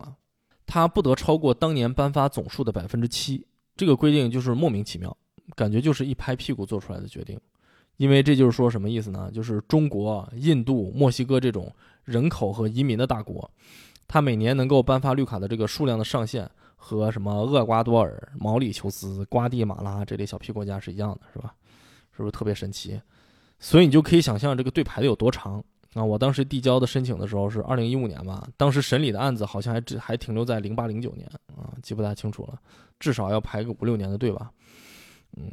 它不得超过当年颁发总数的7%。这个规定就是莫名其妙，感觉就是一拍屁股做出来的决定。因为这就是说什么意思呢？就是中国、印度、墨西哥这种人口和移民的大国，它每年能够颁发绿卡的这个数量的上限，和什么厄瓜多尔、毛里求斯、瓜地马拉这类小屁国家是一样的，是吧？是不是特别神奇？所以你就可以想象这个队排的有多长我当时递交的申请的时候是2015年吧，当时审理的案子好像还停留在08、09年记不大清楚了，至少要排个5、6年的队吧。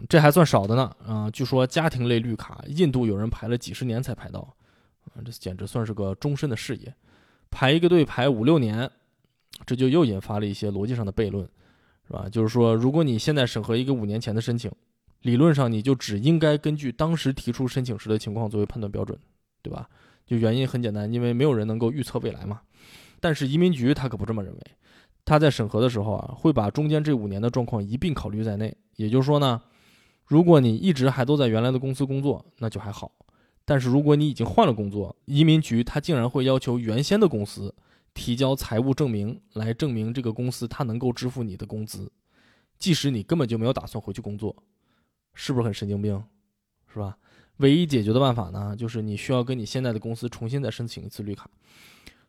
这还算少的呢据说家庭类绿卡，印度有人排了几10年才排到这简直算是个终身的事业。排一个队排5、6年，这就又引发了一些逻辑上的悖论，是吧？就是说，如果你现在审核一个5年前的申请，理论上你就只应该根据当时提出申请时的情况作为判断标准，对吧？就原因很简单，因为没有人能够预测未来嘛。但是移民局他可不这么认为，他在审核的时候啊，会把中间这5年的状况一并考虑在内。也就是说呢，如果你一直还都在原来的公司工作，那就还好。但是如果你已经换了工作，移民局他竟然会要求原先的公司提交财务证明，来证明这个公司它能够支付你的工资，即使你根本就没有打算回去工作，是不是很神经病？是吧？唯一解决的办法呢，就是你需要跟你现在的公司重新再申请一次绿卡。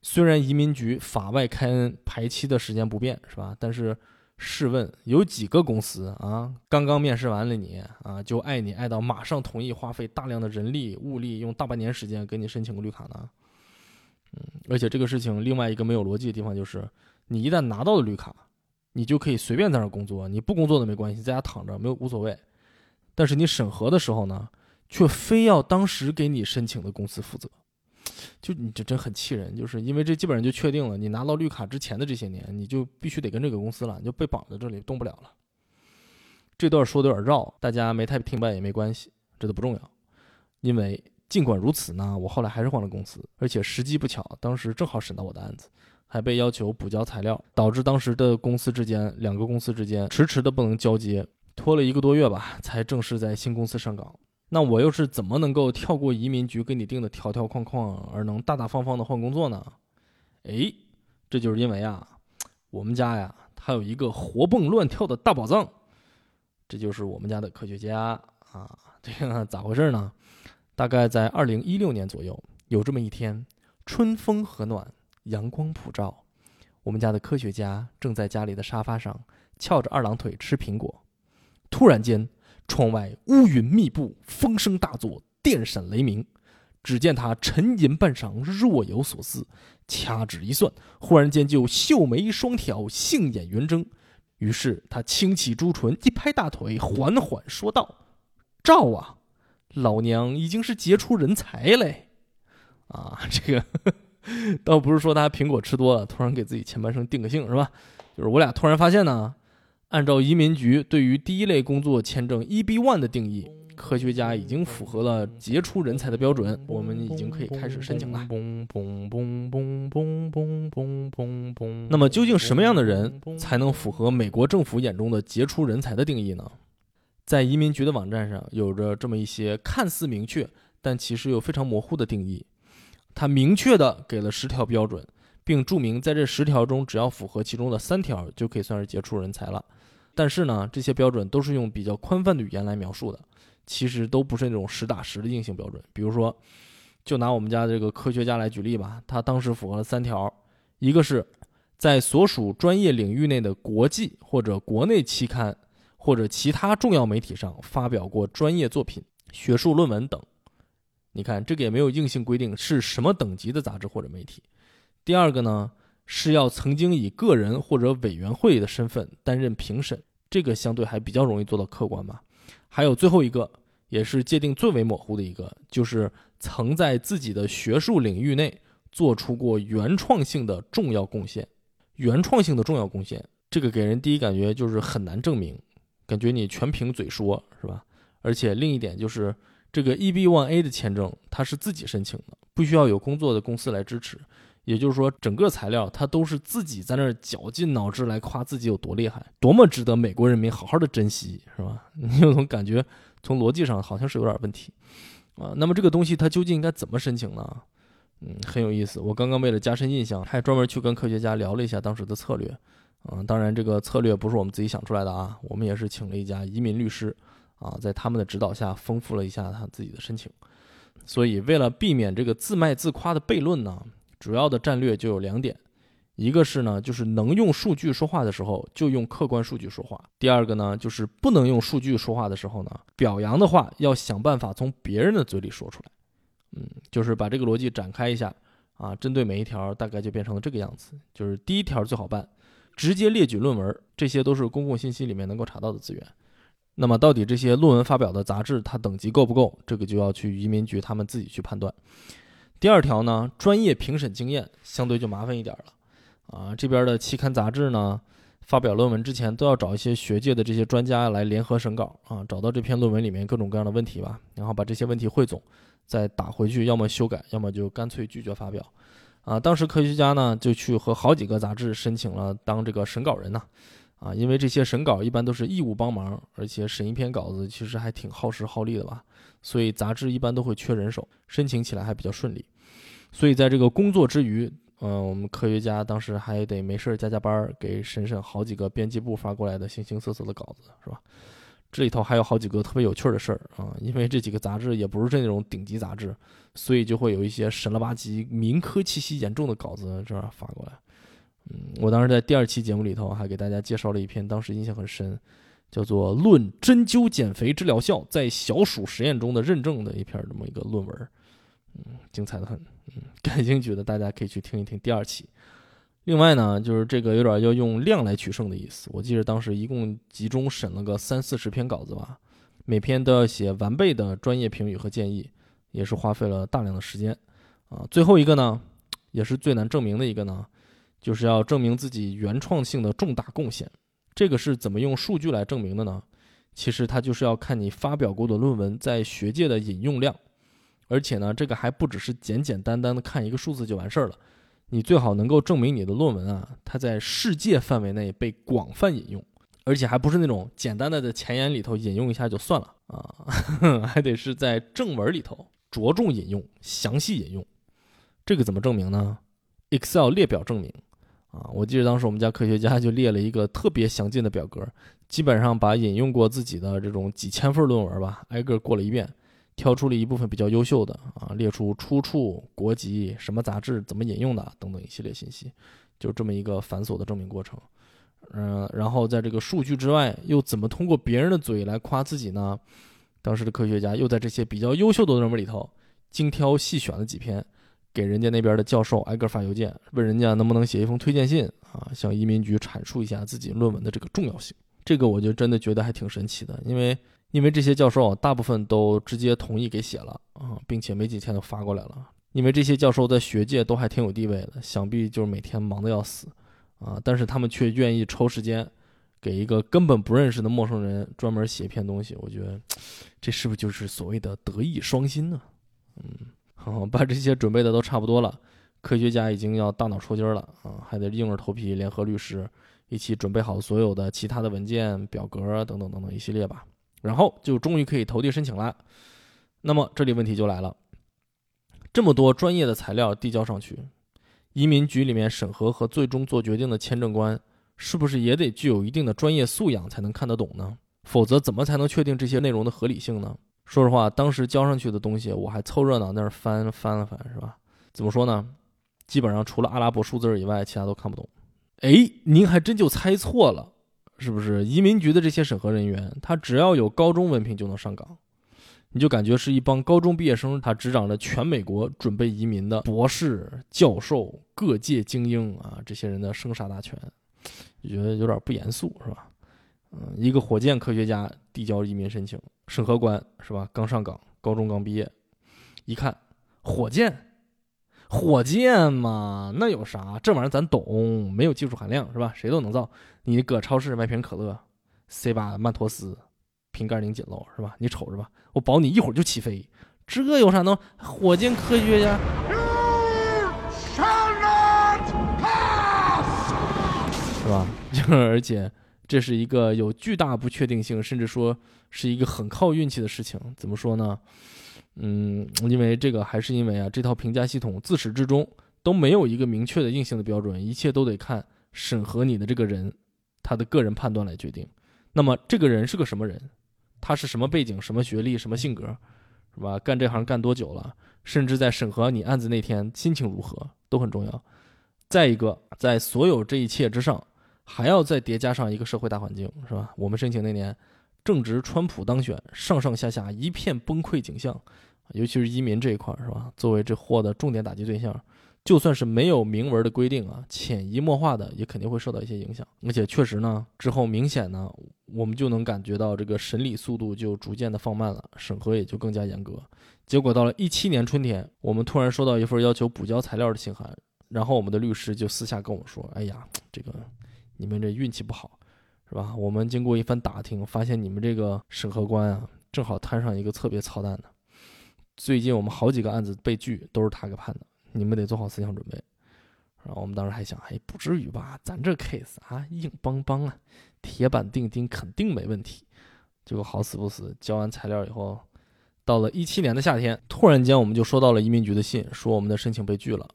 虽然移民局法外开恩排期的时间不变，是吧？但是试问有几个公司啊，刚刚面试完了你啊，就爱你爱到马上同意花费大量的人力物力，用大半年时间给你申请个绿卡呢？而且这个事情另外一个没有逻辑的地方就是，你一旦拿到了绿卡，你就可以随便在那工作，你不工作的没关系，在家躺着没有无所谓。但是你审核的时候呢，却非要当时给你申请的公司负责，就你这真很气人。就是因为这基本上就确定了，你拿到绿卡之前的这些年，你就必须得跟这个公司了，你就被绑在这里动不了了。这段说的有点绕，大家没太听白也没关系，这都不重要。因为尽管如此呢，我后来还是换了公司，而且时机不巧，当时正好审到我的案子，还被要求补交材料，导致当时的公司之间，两个公司之间迟迟的不能交接，拖了1个多月吧，才正式在新公司上岗。那我又是怎么能够跳过移民局给你定的条条框框，而能大大方方的换工作呢？诶，这就是因为啊，我们家呀，它有一个活蹦乱跳的大宝藏，这就是我们家的科学家啊。这个咋回事呢？大概在2016年左右，有这么一天，春风和暖，阳光普照，我们家的科学家正在家里的沙发上翘着2郎腿吃苹果。突然间，窗外乌云密布，风声大作，电闪雷鸣。只见他沉吟半晌，若有所思，掐指一算，忽然间就秀眉双挑，杏眼圆睁。于是他轻启朱唇，一拍大腿，缓缓说道：“赵啊，老娘已经是杰出人才嘞！”啊，这个倒不是说他苹果吃多了，突然给自己前半生定个性，是吧？就是我俩突然发现呢，按照移民局对于第一类工作签证 EB1 的定义，科学家已经符合了杰出人才的标准，我们已经可以开始申请了。那么究竟什么样的人才能符合美国政府眼中的杰出人才的定义呢？在移民局的网站上有着这么一些看似明确，但其实又非常模糊的定义。它明确的给了10条标准，并注明在这10条中，只要符合其中的3条就可以算是杰出人才了。但是呢，这些标准都是用比较宽泛的语言来描述的，其实都不是那种实打实的硬性标准。比如说，就拿我们家这个科学家来举例吧，他当时符合了3条，一个是在所属专业领域内的国际或者国内期刊或者其他重要媒体上发表过专业作品、学术论文等。你看，这个也没有硬性规定是什么等级的杂志或者媒体。第二个呢，是要曾经以个人或者委员会的身份担任评审，这个相对还比较容易做到客观吧。还有最后一个，也是界定最为模糊的一个，就是曾在自己的学术领域内做出过原创性的重要贡献。原创性的重要贡献，这个给人第一感觉就是很难证明，感觉你全凭嘴说，是吧？而且另一点就是，这个 EB1A 的签证它是自己申请的，不需要有工作的公司来支持。也就是说，整个材料他都是自己在那儿绞尽脑汁来夸自己有多厉害，多么值得美国人民好好的珍惜，是吧？你有种感觉，从逻辑上好像是有点问题啊。那么这个东西它究竟应该怎么申请呢？很有意思。我刚刚为了加深印象，还专门去跟科学家聊了一下当时的策略。当然这个策略不是我们自己想出来的啊，我们也是请了一家移民律师啊，在他们的指导下丰富了一下他自己的申请。所以为了避免这个自卖自夸的悖论呢，主要的战略就有2点，一个是呢，就是能用数据说话的时候就用客观数据说话；第二个呢，就是不能用数据说话的时候呢，表扬的话要想办法从别人的嘴里说出来。就是把这个逻辑展开一下啊，针对每一条大概就变成了这个样子。就是第一条最好办，直接列举论文，这些都是公共信息里面能够查到的资源。那么到底这些论文发表的杂志它等级够不够，这个就要去移民局他们自己去判断。第二条呢，专业评审经验相对就麻烦一点了啊。这边的期刊杂志呢，发表论文之前都要找一些学界的这些专家来联合审稿啊，找到这篇论文里面各种各样的问题吧，然后把这些问题汇总，再打回去，要么修改，要么就干脆拒绝发表。啊，当时科学家呢就去和好几个杂志申请了当这个审稿人呢，啊，因为这些审稿一般都是义务帮忙，而且审一篇稿子其实还挺耗时耗力的吧，所以杂志一般都会缺人手，申请起来还比较顺利。所以在这个工作之余，我们科学家当时还得没事加班，给审审好几个编辑部发过来的形形色色的稿子，是吧？这里头还有好几个特别有趣的事儿啊，因为这几个杂志也不是那种顶级杂志，所以就会有一些神了吧唧、民科气息严重的稿子这样发过来。我当时在第二期节目里头还给大家介绍了一篇，当时印象很深，叫做《论针灸减肥之疗效在小鼠实验中的认证》的一篇这么一个论文，精彩的很，感兴趣的大家可以去听一听第二期。另外呢，就是这个有点要用量来取胜的意思。我记得当时一共集中审了个30-40篇稿子吧，每篇都要写完备的专业评语和建议，也是花费了大量的时间啊。最后一个呢，也是最难证明的一个呢，就是要证明自己原创性的重大贡献。这个是怎么用数据来证明的呢？其实它就是要看你发表过的论文在学界的引用量，而且呢，这个还不只是简简单单的看一个数字就完事儿了。你最好能够证明你的论文啊，它在世界范围内被广泛引用，而且还不是那种简单的在前言里头引用一下就算了啊，还得是在正文里头着重引用、详细引用。这个怎么证明呢 ？Excel 列表证明啊，我记得当时我们家科学家就列了一个特别详尽的表格，基本上把引用过自己的这种几千份论文吧，挨个过了一遍。挑出了一部分比较优秀的啊，列出出处、国籍、什么杂志、怎么引用的等等一系列信息，就这么一个繁琐的证明过程。然后在这个数据之外，又怎么通过别人的嘴来夸自己呢？当时的科学家又在这些比较优秀的论文里头精挑细选了几篇，给人家那边的教授挨个发邮件，问人家能不能写一封推荐信啊，向移民局阐述一下自己论文的这个重要性。这个我就真的觉得还挺神奇的，因为这些教授大部分都直接同意给写了啊，并且没几天就发过来了。因为这些教授在学界都还挺有地位的，想必就是每天忙得要死啊，但是他们却愿意抽时间给一个根本不认识的陌生人专门写一篇东西。我觉得这是不是就是所谓的德艺双馨呢？好，把这些准备的都差不多了，科学家已经要大脑抽筋了啊，还得硬着头皮联合律师一起准备好所有的其他的文件、表格等等等等一系列吧。然后就终于可以投递申请了。那么这里问题就来了，这么多专业的材料递交上去，移民局里面审核和最终做决定的签证官是不是也得具有一定的专业素养才能看得懂呢？否则怎么才能确定这些内容的合理性呢？说实话，当时交上去的东西我还凑热闹那儿翻了翻，是吧？怎么说呢，基本上除了阿拉伯数字以外其他都看不懂。您还真就猜错了，是不是？移民局的这些审核人员，他只要有高中文凭就能上岗，你就感觉是一帮高中毕业生，他执掌着全美国准备移民的博士、教授、各界精英啊，这些人的生杀大权，就觉得有点不严肃，是吧？一个火箭科学家递交移民申请，审核官是吧？刚上岗，高中刚毕业，一看火箭嘛，那有啥？这玩意儿咱懂，没有技术含量，是吧？谁都能造。你搁超市买瓶可乐，塞把曼陀斯，瓶盖拧紧喽，是吧？你瞅着吧，我保你一会儿就起飞。这个有啥呢？火箭科学家。是吧？而且这是一个有巨大不确定性，甚至说是一个很靠运气的事情。怎么说呢？因为这个还是因为啊，这套评价系统自始至终都没有一个明确的硬性的标准，一切都得看审核你的这个人他的个人判断来决定。那么这个人是个什么人，他是什么背景、什么学历、什么性格，是吧？干这行干多久了，甚至在审核你案子那天心情如何都很重要。再一个，在所有这一切之上还要再叠加上一个社会大环境，是吧？我们申请那年正值川普当选，上上下下一片崩溃景象，尤其是移民这一块，是吧？作为这货的重点打击对象，就算是没有明文的规定啊，潜移默化的也肯定会受到一些影响。而且确实呢，之后明显呢，我们就能感觉到这个审理速度就逐渐的放慢了，审核也就更加严格。结果到了2017年春天，我们突然收到一份要求补交材料的信函，然后我们的律师就私下跟我说：“哎呀，这个你们这运气不好。”是吧？我们经过一番打听，发现你们这个审核官啊，正好摊上一个特别操蛋的。最近我们好几个案子被拒，都是他给判的，你们得做好思想准备。然后我们当时还想，哎，不至于吧，咱这 case 啊，硬邦邦啊，铁板钉钉，肯定没问题。结果好死不死，交完材料以后，到了2017年的夏天，突然间我们就收到了移民局的信，说我们的申请被拒了。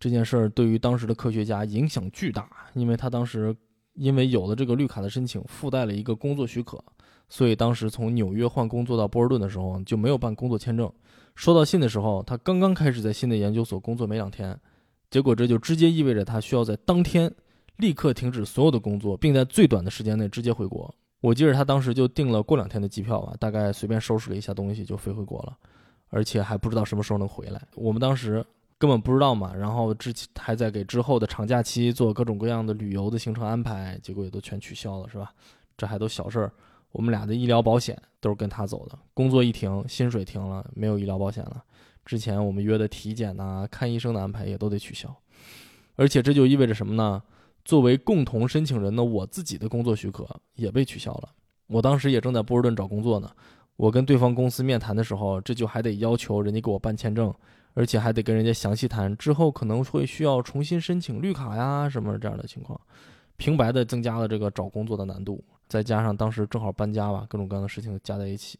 这件事儿对于当时的科学家影响巨大，因为他当时因为有了这个绿卡的申请，附带了一个工作许可，所以当时从纽约换工作到波士顿的时候就没有办工作签证。收到信的时候，他刚刚开始在新的研究所工作没2天，结果这就直接意味着他需要在当天立刻停止所有的工作，并在最短的时间内直接回国。我记得他当时就订了过2天的机票吧，大概随便收拾了一下东西就飞回国了，而且还不知道什么时候能回来。我们当时根本不知道嘛，然后还在给之后的长假期做各种各样的旅游的行程安排，结果也都全取消了，是吧？这还都小事儿。我们俩的医疗保险都是跟他走的，工作一停，薪水停了，没有医疗保险了。之前我们约的体检啊、看医生的安排也都得取消。而且这就意味着什么呢？作为共同申请人呢，我自己的工作许可也被取消了。我当时也正在波士顿找工作呢，我跟对方公司面谈的时候，这就还得要求人家给我办签证，而且还得跟人家详细谈之后可能会需要重新申请绿卡呀什么这样的情况，平白的增加了这个找工作的难度。再加上当时正好搬家吧，各种各样的事情加在一起，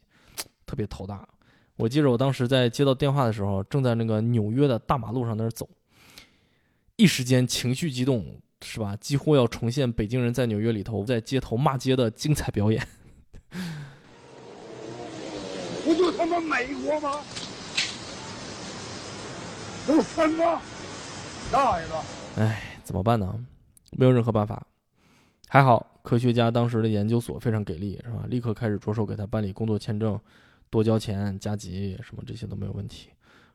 特别头大。我记着我当时在接到电话的时候，正在那个纽约的大马路上那儿走，一时间情绪激动，是吧？几乎要重现北京人在纽约里头在街头骂街的精彩表演。不就他妈美国吗？都什么？大爷的！哎，怎么办呢？没有任何办法。还好，科学家当时的研究所非常给力，是吧？立刻开始着手给他办理工作签证，多交钱、加急什么这些都没有问题。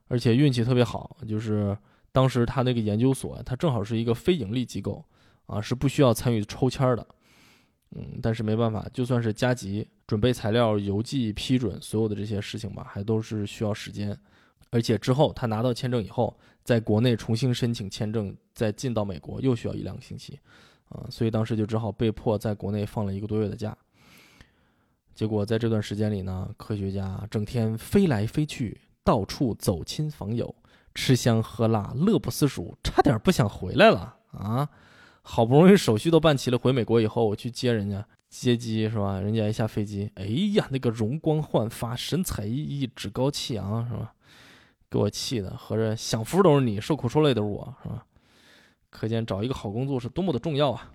而且运气特别好，就是当时他那个研究所，他正好是一个非盈利机构，啊，是不需要参与抽签的。但是没办法，就算是加急、准备材料、邮寄、批准所有的这些事情吧，还都是需要时间。而且之后他拿到签证以后，在国内重新申请签证，再进到美国又需要1-2个星期，所以当时就只好被迫在国内放了1个多月的假。结果在这段时间里呢，科学家整天飞来飞去，到处走亲访友，吃香喝辣，乐不思蜀，差点不想回来了啊！好不容易手续都办齐了，回美国以后，我去接人家接机，是吧？人家一下飞机，哎呀，那个容光焕发，神采奕奕，趾高气昂，是吧？给我气的，合着享福都是你，受苦受累都是我，是吧？可见找一个好工作是多么的重要啊！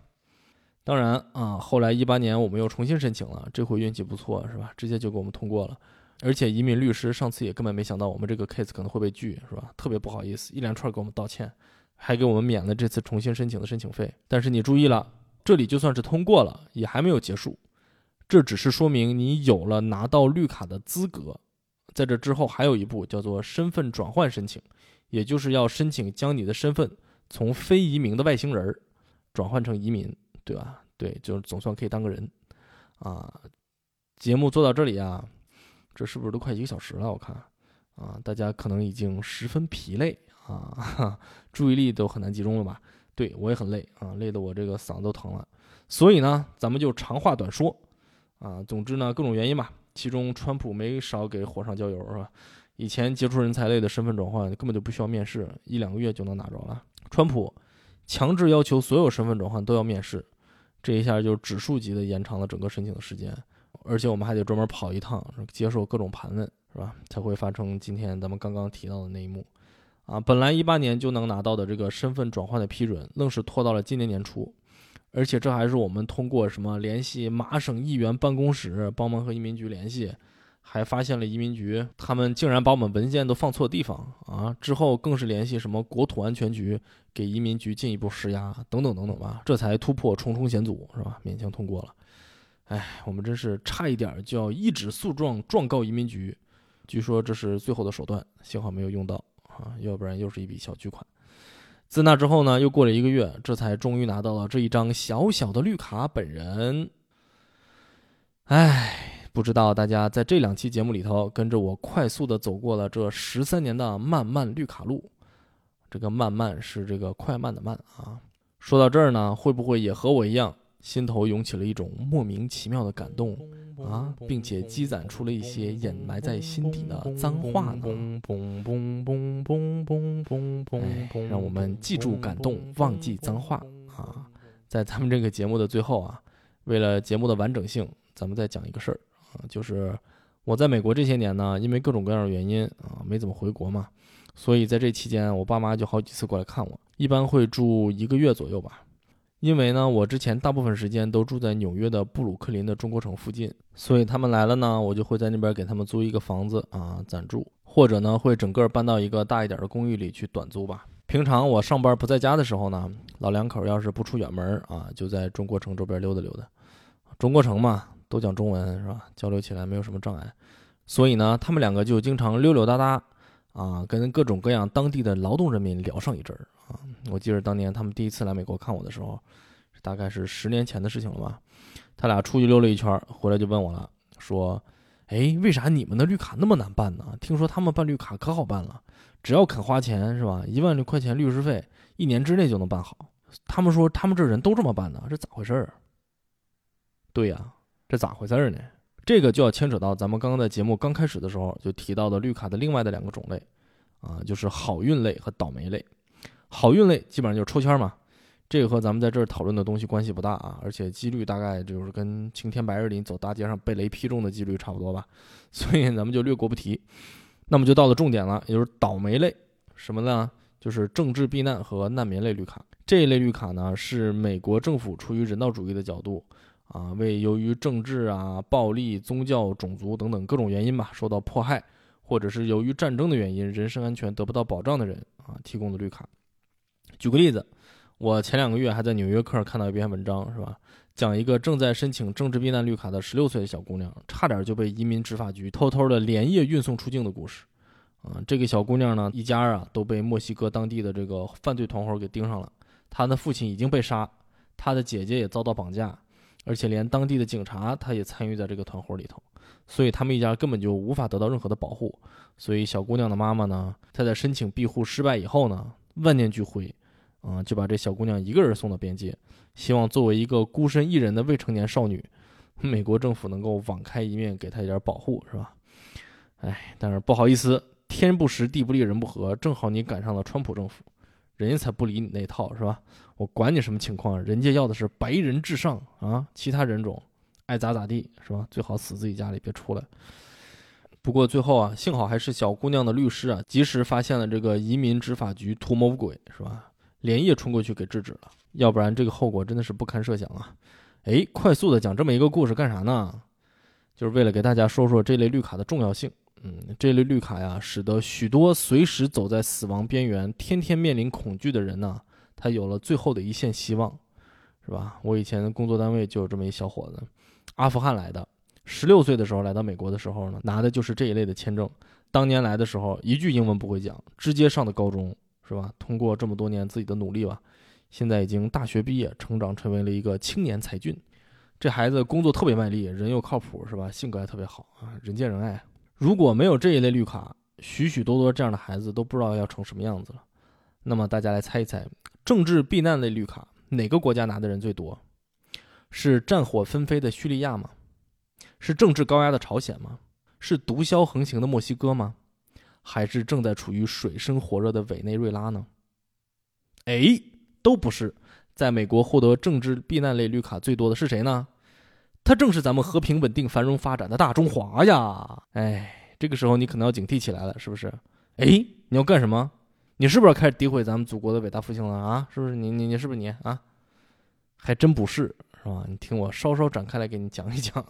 当然啊，后来2018年我们又重新申请了，这回运气不错，是吧？直接就给我们通过了。而且移民律师上次也根本没想到我们这个 case 可能会被拒，是吧？特别不好意思，一连串给我们道歉，还给我们免了这次重新申请的申请费。但是你注意了，这里就算是通过了，也还没有结束，这只是说明你有了拿到绿卡的资格。在这之后还有一步叫做身份转换申请，也就是要申请将你的身份从非移民的外星人转换成移民，对吧？对，就是总算可以当个人啊。节目做到这里啊，这是不是都快1个小时了？我看啊，大家可能已经十分疲累啊，注意力都很难集中了吧？对，我也很累啊，累得我这个嗓子都疼了。所以呢，咱们就长话短说啊。总之呢，各种原因吧。其中川普没少给火上浇油，是吧？以前杰出人才类的身份转换根本就不需要面试，1-2个月就能拿着了。川普强制要求所有身份转换都要面试，这一下就指数级的延长了整个申请的时间，而且我们还得专门跑一趟，接受各种盘问，是吧？才会发生今天咱们刚刚提到的那一幕啊。本来2018年就能拿到的这个身份转换的批准，愣是拖到了今年年初。而且这还是我们通过什么联系麻省议员办公室，帮忙和移民局联系，还发现了移民局他们竟然把我们文件都放错地方啊！之后更是联系什么国土安全局，给移民局进一步施压，等等等等吧，这才突破重重险阻，是吧？勉强通过了。哎，我们真是差一点就要一纸诉状状告移民局，据说这是最后的手段，幸好没有用到啊，要不然又是一笔小巨款。自那之后呢，又过了1个月，这才终于拿到了这一张小小的绿卡本人。哎，不知道大家在这2期节目里头，跟着我快速的走过了这13年的漫漫绿卡路。这个漫漫是这个快慢的慢啊。说到这儿呢，会不会也和我一样，心头涌起了一种莫名其妙的感动啊，并且积攒出了一些掩埋在心底的脏话呢。让我们记住感动，忘记脏话啊！在咱们这个节目的最后啊，为了节目的完整性，咱们再讲一个事儿啊，就是我在美国这些年呢，因为各种各样的原因啊，没怎么回国嘛，所以在这期间，我爸妈就好几次过来看我，一般会住1个月左右吧。因为呢，我之前大部分时间都住在纽约的布鲁克林的中国城附近，所以他们来了呢，我就会在那边给他们租一个房子啊，暂住，或者呢会整个搬到一个大一点的公寓里去短租吧。平常我上班不在家的时候呢，老两口要是不出远门啊，就在中国城周边溜达溜达。中国城嘛，都讲中文是吧？交流起来没有什么障碍，所以呢，他们两个就经常溜溜达达啊，跟各种各样当地的劳动人民聊上一阵儿啊。我记得当年他们第一次来美国看我的时候，大概是10年前的事情了吧。他俩出去溜了一圈回来就问我了，说为啥你们的绿卡那么难办呢？听说他们办绿卡可好办了，只要肯花钱是吧，1万块钱律师费1年之内就能办好。他们说他们这人都这么办呢，这咋回事儿？对呀，这咋回事儿呢？这个就要牵扯到咱们刚刚在节目刚开始的时候就提到的绿卡的另外的2个种类啊，就是好运类和倒霉类。好运类基本上就是抽签嘛，这个和咱们在这儿讨论的东西关系不大啊，而且几率大概就是跟晴天白日里走大街上被雷劈中的几率差不多吧，所以咱们就略过不提。那么就到了重点了，也就是倒霉类，什么呢？就是政治避难和难民类绿卡。这一类绿卡呢，是美国政府出于人道主义的角度啊，为由于政治啊、暴力、宗教、种族等等各种原因吧，受到迫害，或者是由于战争的原因，人身安全得不到保障的人啊，提供的绿卡。举个例子，我前2个月还在《纽约客》看到一篇文章，是吧？讲一个正在申请政治避难绿卡的16岁的小姑娘，差点就被移民执法局偷偷的连夜运送出境的故事。这个小姑娘呢，一家啊都被墨西哥当地的这个犯罪团伙给盯上了，她的父亲已经被杀，她的姐姐也遭到绑架。而且连当地的警察他也参与在这个团伙里头，所以他们一家根本就无法得到任何的保护。所以小姑娘的妈妈呢，她在申请庇护失败以后呢，万念俱灰啊，就把这小姑娘一个人送到边界，希望作为一个孤身一人的未成年少女，美国政府能够网开一面，给她一点保护，是吧？但是不好意思，天不时地不利人不和，正好你赶上了川普政府，人家才不理你那套，是吧？我管你什么情况，人家要的是白人至上啊，其他人种爱咋咋地，是吧？最好死自己家里别出来。不过最后啊，幸好还是小姑娘的律师啊，及时发现了这个移民执法局图谋不轨，是吧？连夜冲过去给制止了，要不然这个后果真的是不堪设想啊！快速的讲这么一个故事干啥呢？就是为了给大家说说这类绿卡的重要性。这类绿卡呀，使得许多随时走在死亡边缘、天天面临恐惧的人呢，他有了最后的一线希望，是吧？我以前的工作单位就有这么一小伙子，阿富汗来的，16岁的时候来到美国的时候呢，拿的就是这一类的签证。当年来的时候一句英文不会讲，直接上的高中，是吧？通过这么多年自己的努力吧，现在已经大学毕业，成长成为了一个青年才俊。这孩子工作特别卖力，人又靠谱，是吧？性格还特别好啊，人见人爱。如果没有这一类绿卡，许许多多这样的孩子都不知道要成什么样子了。那么大家来猜一猜，政治避难类绿卡哪个国家拿的人最多？是战火纷飞的叙利亚吗？是政治高压的朝鲜吗？是毒枭横行的墨西哥吗？还是正在处于水深火热的委内瑞拉呢？都不是。在美国获得政治避难类绿卡最多的是谁呢？它正是咱们和平稳定繁荣发展的大中华呀！这个时候你可能要警惕起来了，是不是？你要干什么？你是不是开始诋毁咱们祖国的伟大复兴了啊？是不是你是不是你啊？还真不是，是吧？你听我稍稍展开来给你讲一讲。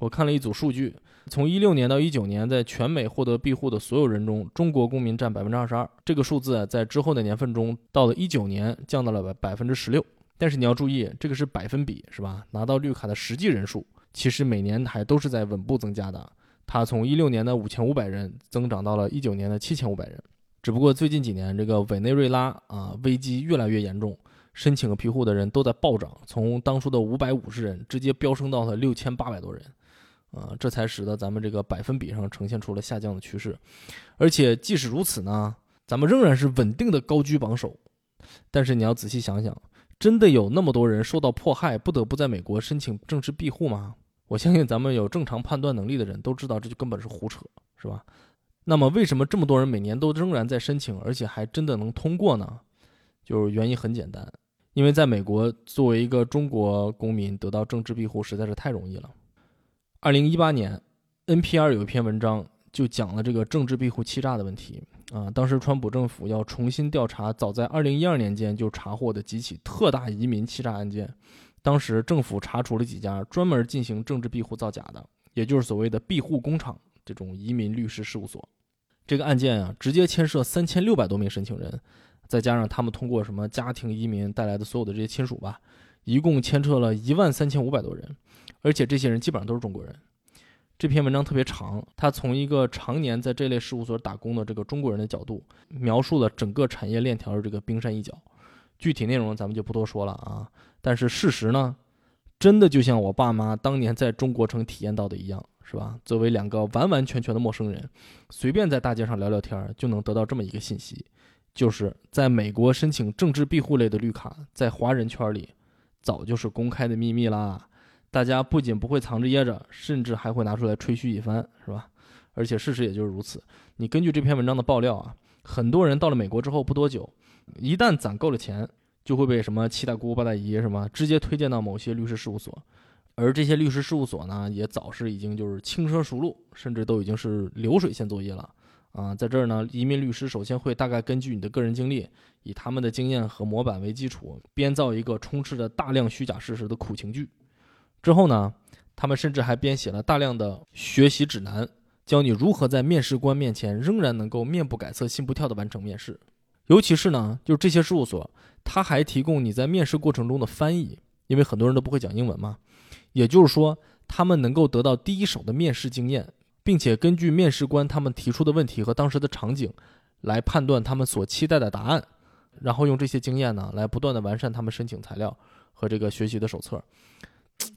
我看了一组数据，从16年到19年，在全美获得庇护的所有人中，中国公民占22%。这个数字啊，在之后的年份中，到了19年降到了16%。但是你要注意，这个是百分比，是吧？拿到绿卡的实际人数，其实每年还都是在稳步增加的。它从16年的5500人增长到了19年的7500人。只不过最近几年，这个委内瑞拉啊危机越来越严重，申请庇护的人都在暴涨，从当初的550人直接飙升到了6800多人。这才使得咱们这个百分比上呈现出了下降的趋势。而且即使如此呢，咱们仍然是稳定的高居榜首。但是你要仔细想想，真的有那么多人受到迫害，不得不在美国申请政治庇护吗？我相信咱们有正常判断能力的人都知道，这就根本是胡扯，是吧？那么为什么这么多人每年都仍然在申请，而且还真的能通过呢？就是原因很简单，因为在美国作为一个中国公民得到政治庇护实在是太容易了。2018年 NPR 有一篇文章就讲了这个政治庇护欺诈的问题啊。当时川普政府要重新调查早在2012年间就查获的几起特大移民欺诈案件，当时政府查处了几家专门进行政治庇护造假的，也就是所谓的庇护工厂这种移民律师事务所。这个案件啊，直接牵涉3600多名申请人，再加上他们通过什么家庭移民带来的所有的这些亲属吧，一共牵扯了13500多人，而且这些人基本上都是中国人。这篇文章特别长，他从一个常年在这类事务所打工的这个中国人的角度，描述了整个产业链条的这个冰山一角。具体内容咱们就不多说了啊。但是事实呢，真的就像我爸妈当年在中国城体验到的一样，是吧？作为两个完完全全的陌生人，随便在大街上聊聊天，就能得到这么一个信息，就是在美国申请政治庇护类的绿卡，在华人圈里早就是公开的秘密啦。大家不仅不会藏着掖着，甚至还会拿出来吹嘘一番，是吧？而且事实也就是如此。你根据这篇文章的爆料啊，很多人到了美国之后不多久，一旦攒够了钱，就会被什么七大姑八大姨什么直接推荐到某些律师事务所，而这些律师事务所呢，也早是已经就是轻车熟路，甚至都已经是流水线作业了啊。在这儿呢，移民律师首先会大概根据你的个人经历，以他们的经验和模板为基础，编造一个充斥着大量虚假事实的苦情剧。之后呢，他们甚至还编写了大量的学习指南，教你如何在面试官面前仍然能够面不改色心不跳地完成面试。尤其是呢，就是这些事务所，他还提供你在面试过程中的翻译，因为很多人都不会讲英文嘛。也就是说，他们能够得到第一手的面试经验，并且根据面试官他们提出的问题和当时的场景，来判断他们所期待的答案，然后用这些经验呢，来不断地完善他们申请材料和这个学习的手册。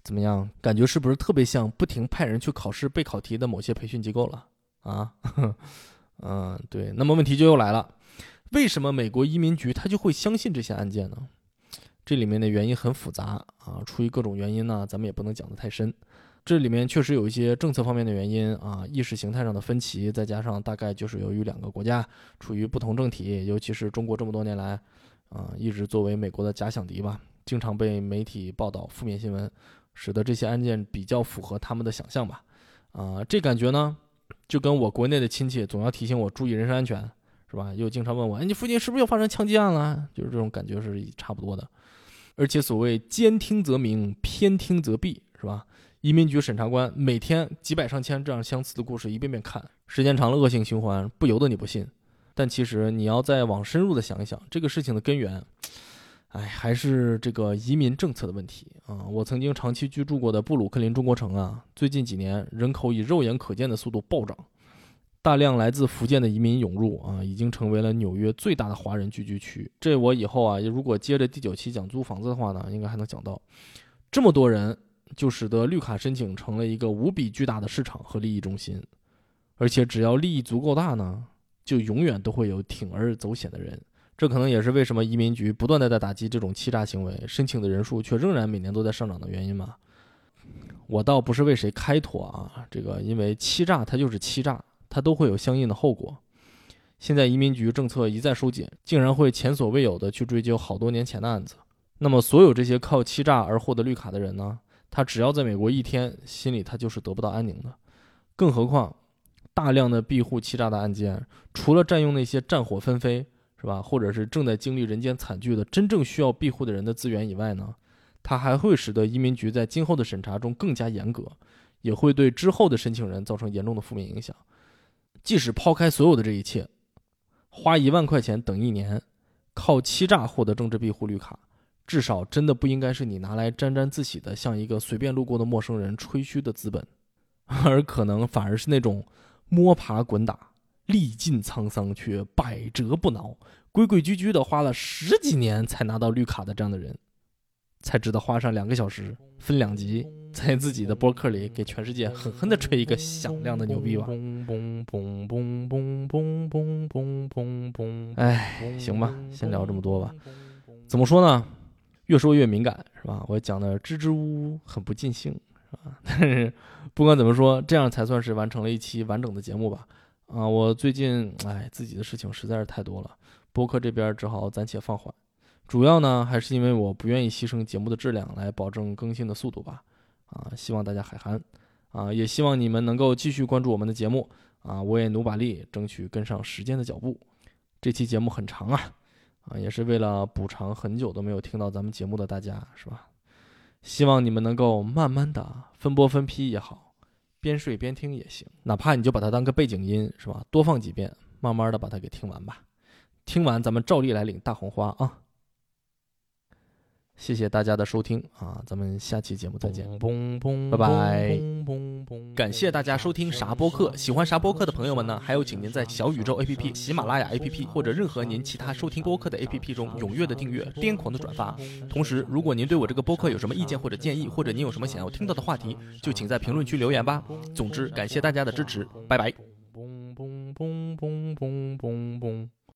怎么样？感觉是不是特别像不停派人去考试备考题的某些培训机构了啊？对。那么问题就又来了，为什么美国移民局他就会相信这些案件呢？这里面的原因很复杂啊，出于各种原因呢，咱们也不能讲得太深。这里面确实有一些政策方面的原因啊，意识形态上的分歧，再加上大概就是由于两个国家处于不同政体，尤其是中国这么多年来啊，一直作为美国的假想敌吧，经常被媒体报道负面新闻，使得这些案件比较符合他们的想象吧。这感觉呢，就跟我国内的亲戚总要提醒我注意人身安全，是吧？又经常问我，哎，你附近是不是又发生枪击案了？就是这种感觉是差不多的。而且所谓兼听则明，偏听则弊，是吧？移民局审查官每天几百上千这样相似的故事一遍遍看，时间长了恶性循环，不由得你不信。但其实你要再往深入的想一想，这个事情的根源，还是这个移民政策的问题啊！我曾经长期居住过的布鲁克林中国城啊，最近几年人口以肉眼可见的速度暴涨，大量来自福建的移民涌入啊，已经成为了纽约最大的华人聚居区。这我以后啊，如果接着第9期讲租房子的话呢，应该还能讲到。这么多人，就使得绿卡申请成了一个无比巨大的市场和利益中心，而且只要利益足够大呢，就永远都会有铤而走险的人。这可能也是为什么移民局不断地在打击这种欺诈行为，申请的人数却仍然每年都在上涨的原因嘛。我倒不是为谁开脱啊，这个因为欺诈它就是欺诈，它都会有相应的后果。现在移民局政策一再收紧，竟然会前所未有的去追究好多年前的案子。那么所有这些靠欺诈而获得绿卡的人呢，他只要在美国一天，心里他就是得不到安宁的。更何况大量的庇护欺诈的案件，除了占用那些战火纷飞，是吧，或者是正在经历人间惨剧的真正需要庇护的人的资源以外呢，它还会使得移民局在今后的审查中更加严格，也会对之后的申请人造成严重的负面影响。即使抛开所有的这一切，花10000块钱等1年，靠欺诈获得政治庇护绿卡，至少真的不应该是你拿来沾沾自喜的向一个随便路过的陌生人吹嘘的资本，而可能反而是那种摸爬滚打，历尽沧桑却百折不挠，规规矩矩的花了10几年才拿到绿卡的这样的人，才值得花上2个小时分2集，在自己的播客里给全世界狠狠地吹一个响亮的牛逼吧。行吧，先聊这么多吧。怎么说呢，越说越敏感，是吧？我讲的支支吾吾，很不尽兴，是吧？但是不管怎么说，这样才算是完成了一期完整的节目吧。啊，我最近自己的事情实在是太多了，播客这边只好暂且放缓。主要呢，还是因为我不愿意牺牲节目的质量来保证更新的速度吧。啊，希望大家海涵，啊，也希望你们能够继续关注我们的节目。啊，我也努把力，争取跟上时间的脚步。这期节目很长啊，啊，也是为了补偿很久都没有听到咱们节目的大家，是吧？希望你们能够慢慢的分播分批也好，边睡边听也行，哪怕你就把它当个背景音，是吧？多放几遍，慢慢的把它给听完吧。听完咱们照例来领大红花啊！谢谢大家的收听啊，咱们下期节目再见，拜拜！感谢大家收听啥播客，喜欢啥播客的朋友们呢，还有请您在小宇宙 APP、喜马拉雅 APP 或者任何您其他收听播客的 APP 中踊跃的订阅、癫狂的转发。同时，如果您对我这个播客有什么意见或者建议，或者您有什么想要听到的话题，就请在评论区留言吧。总之，感谢大家的支持，拜拜！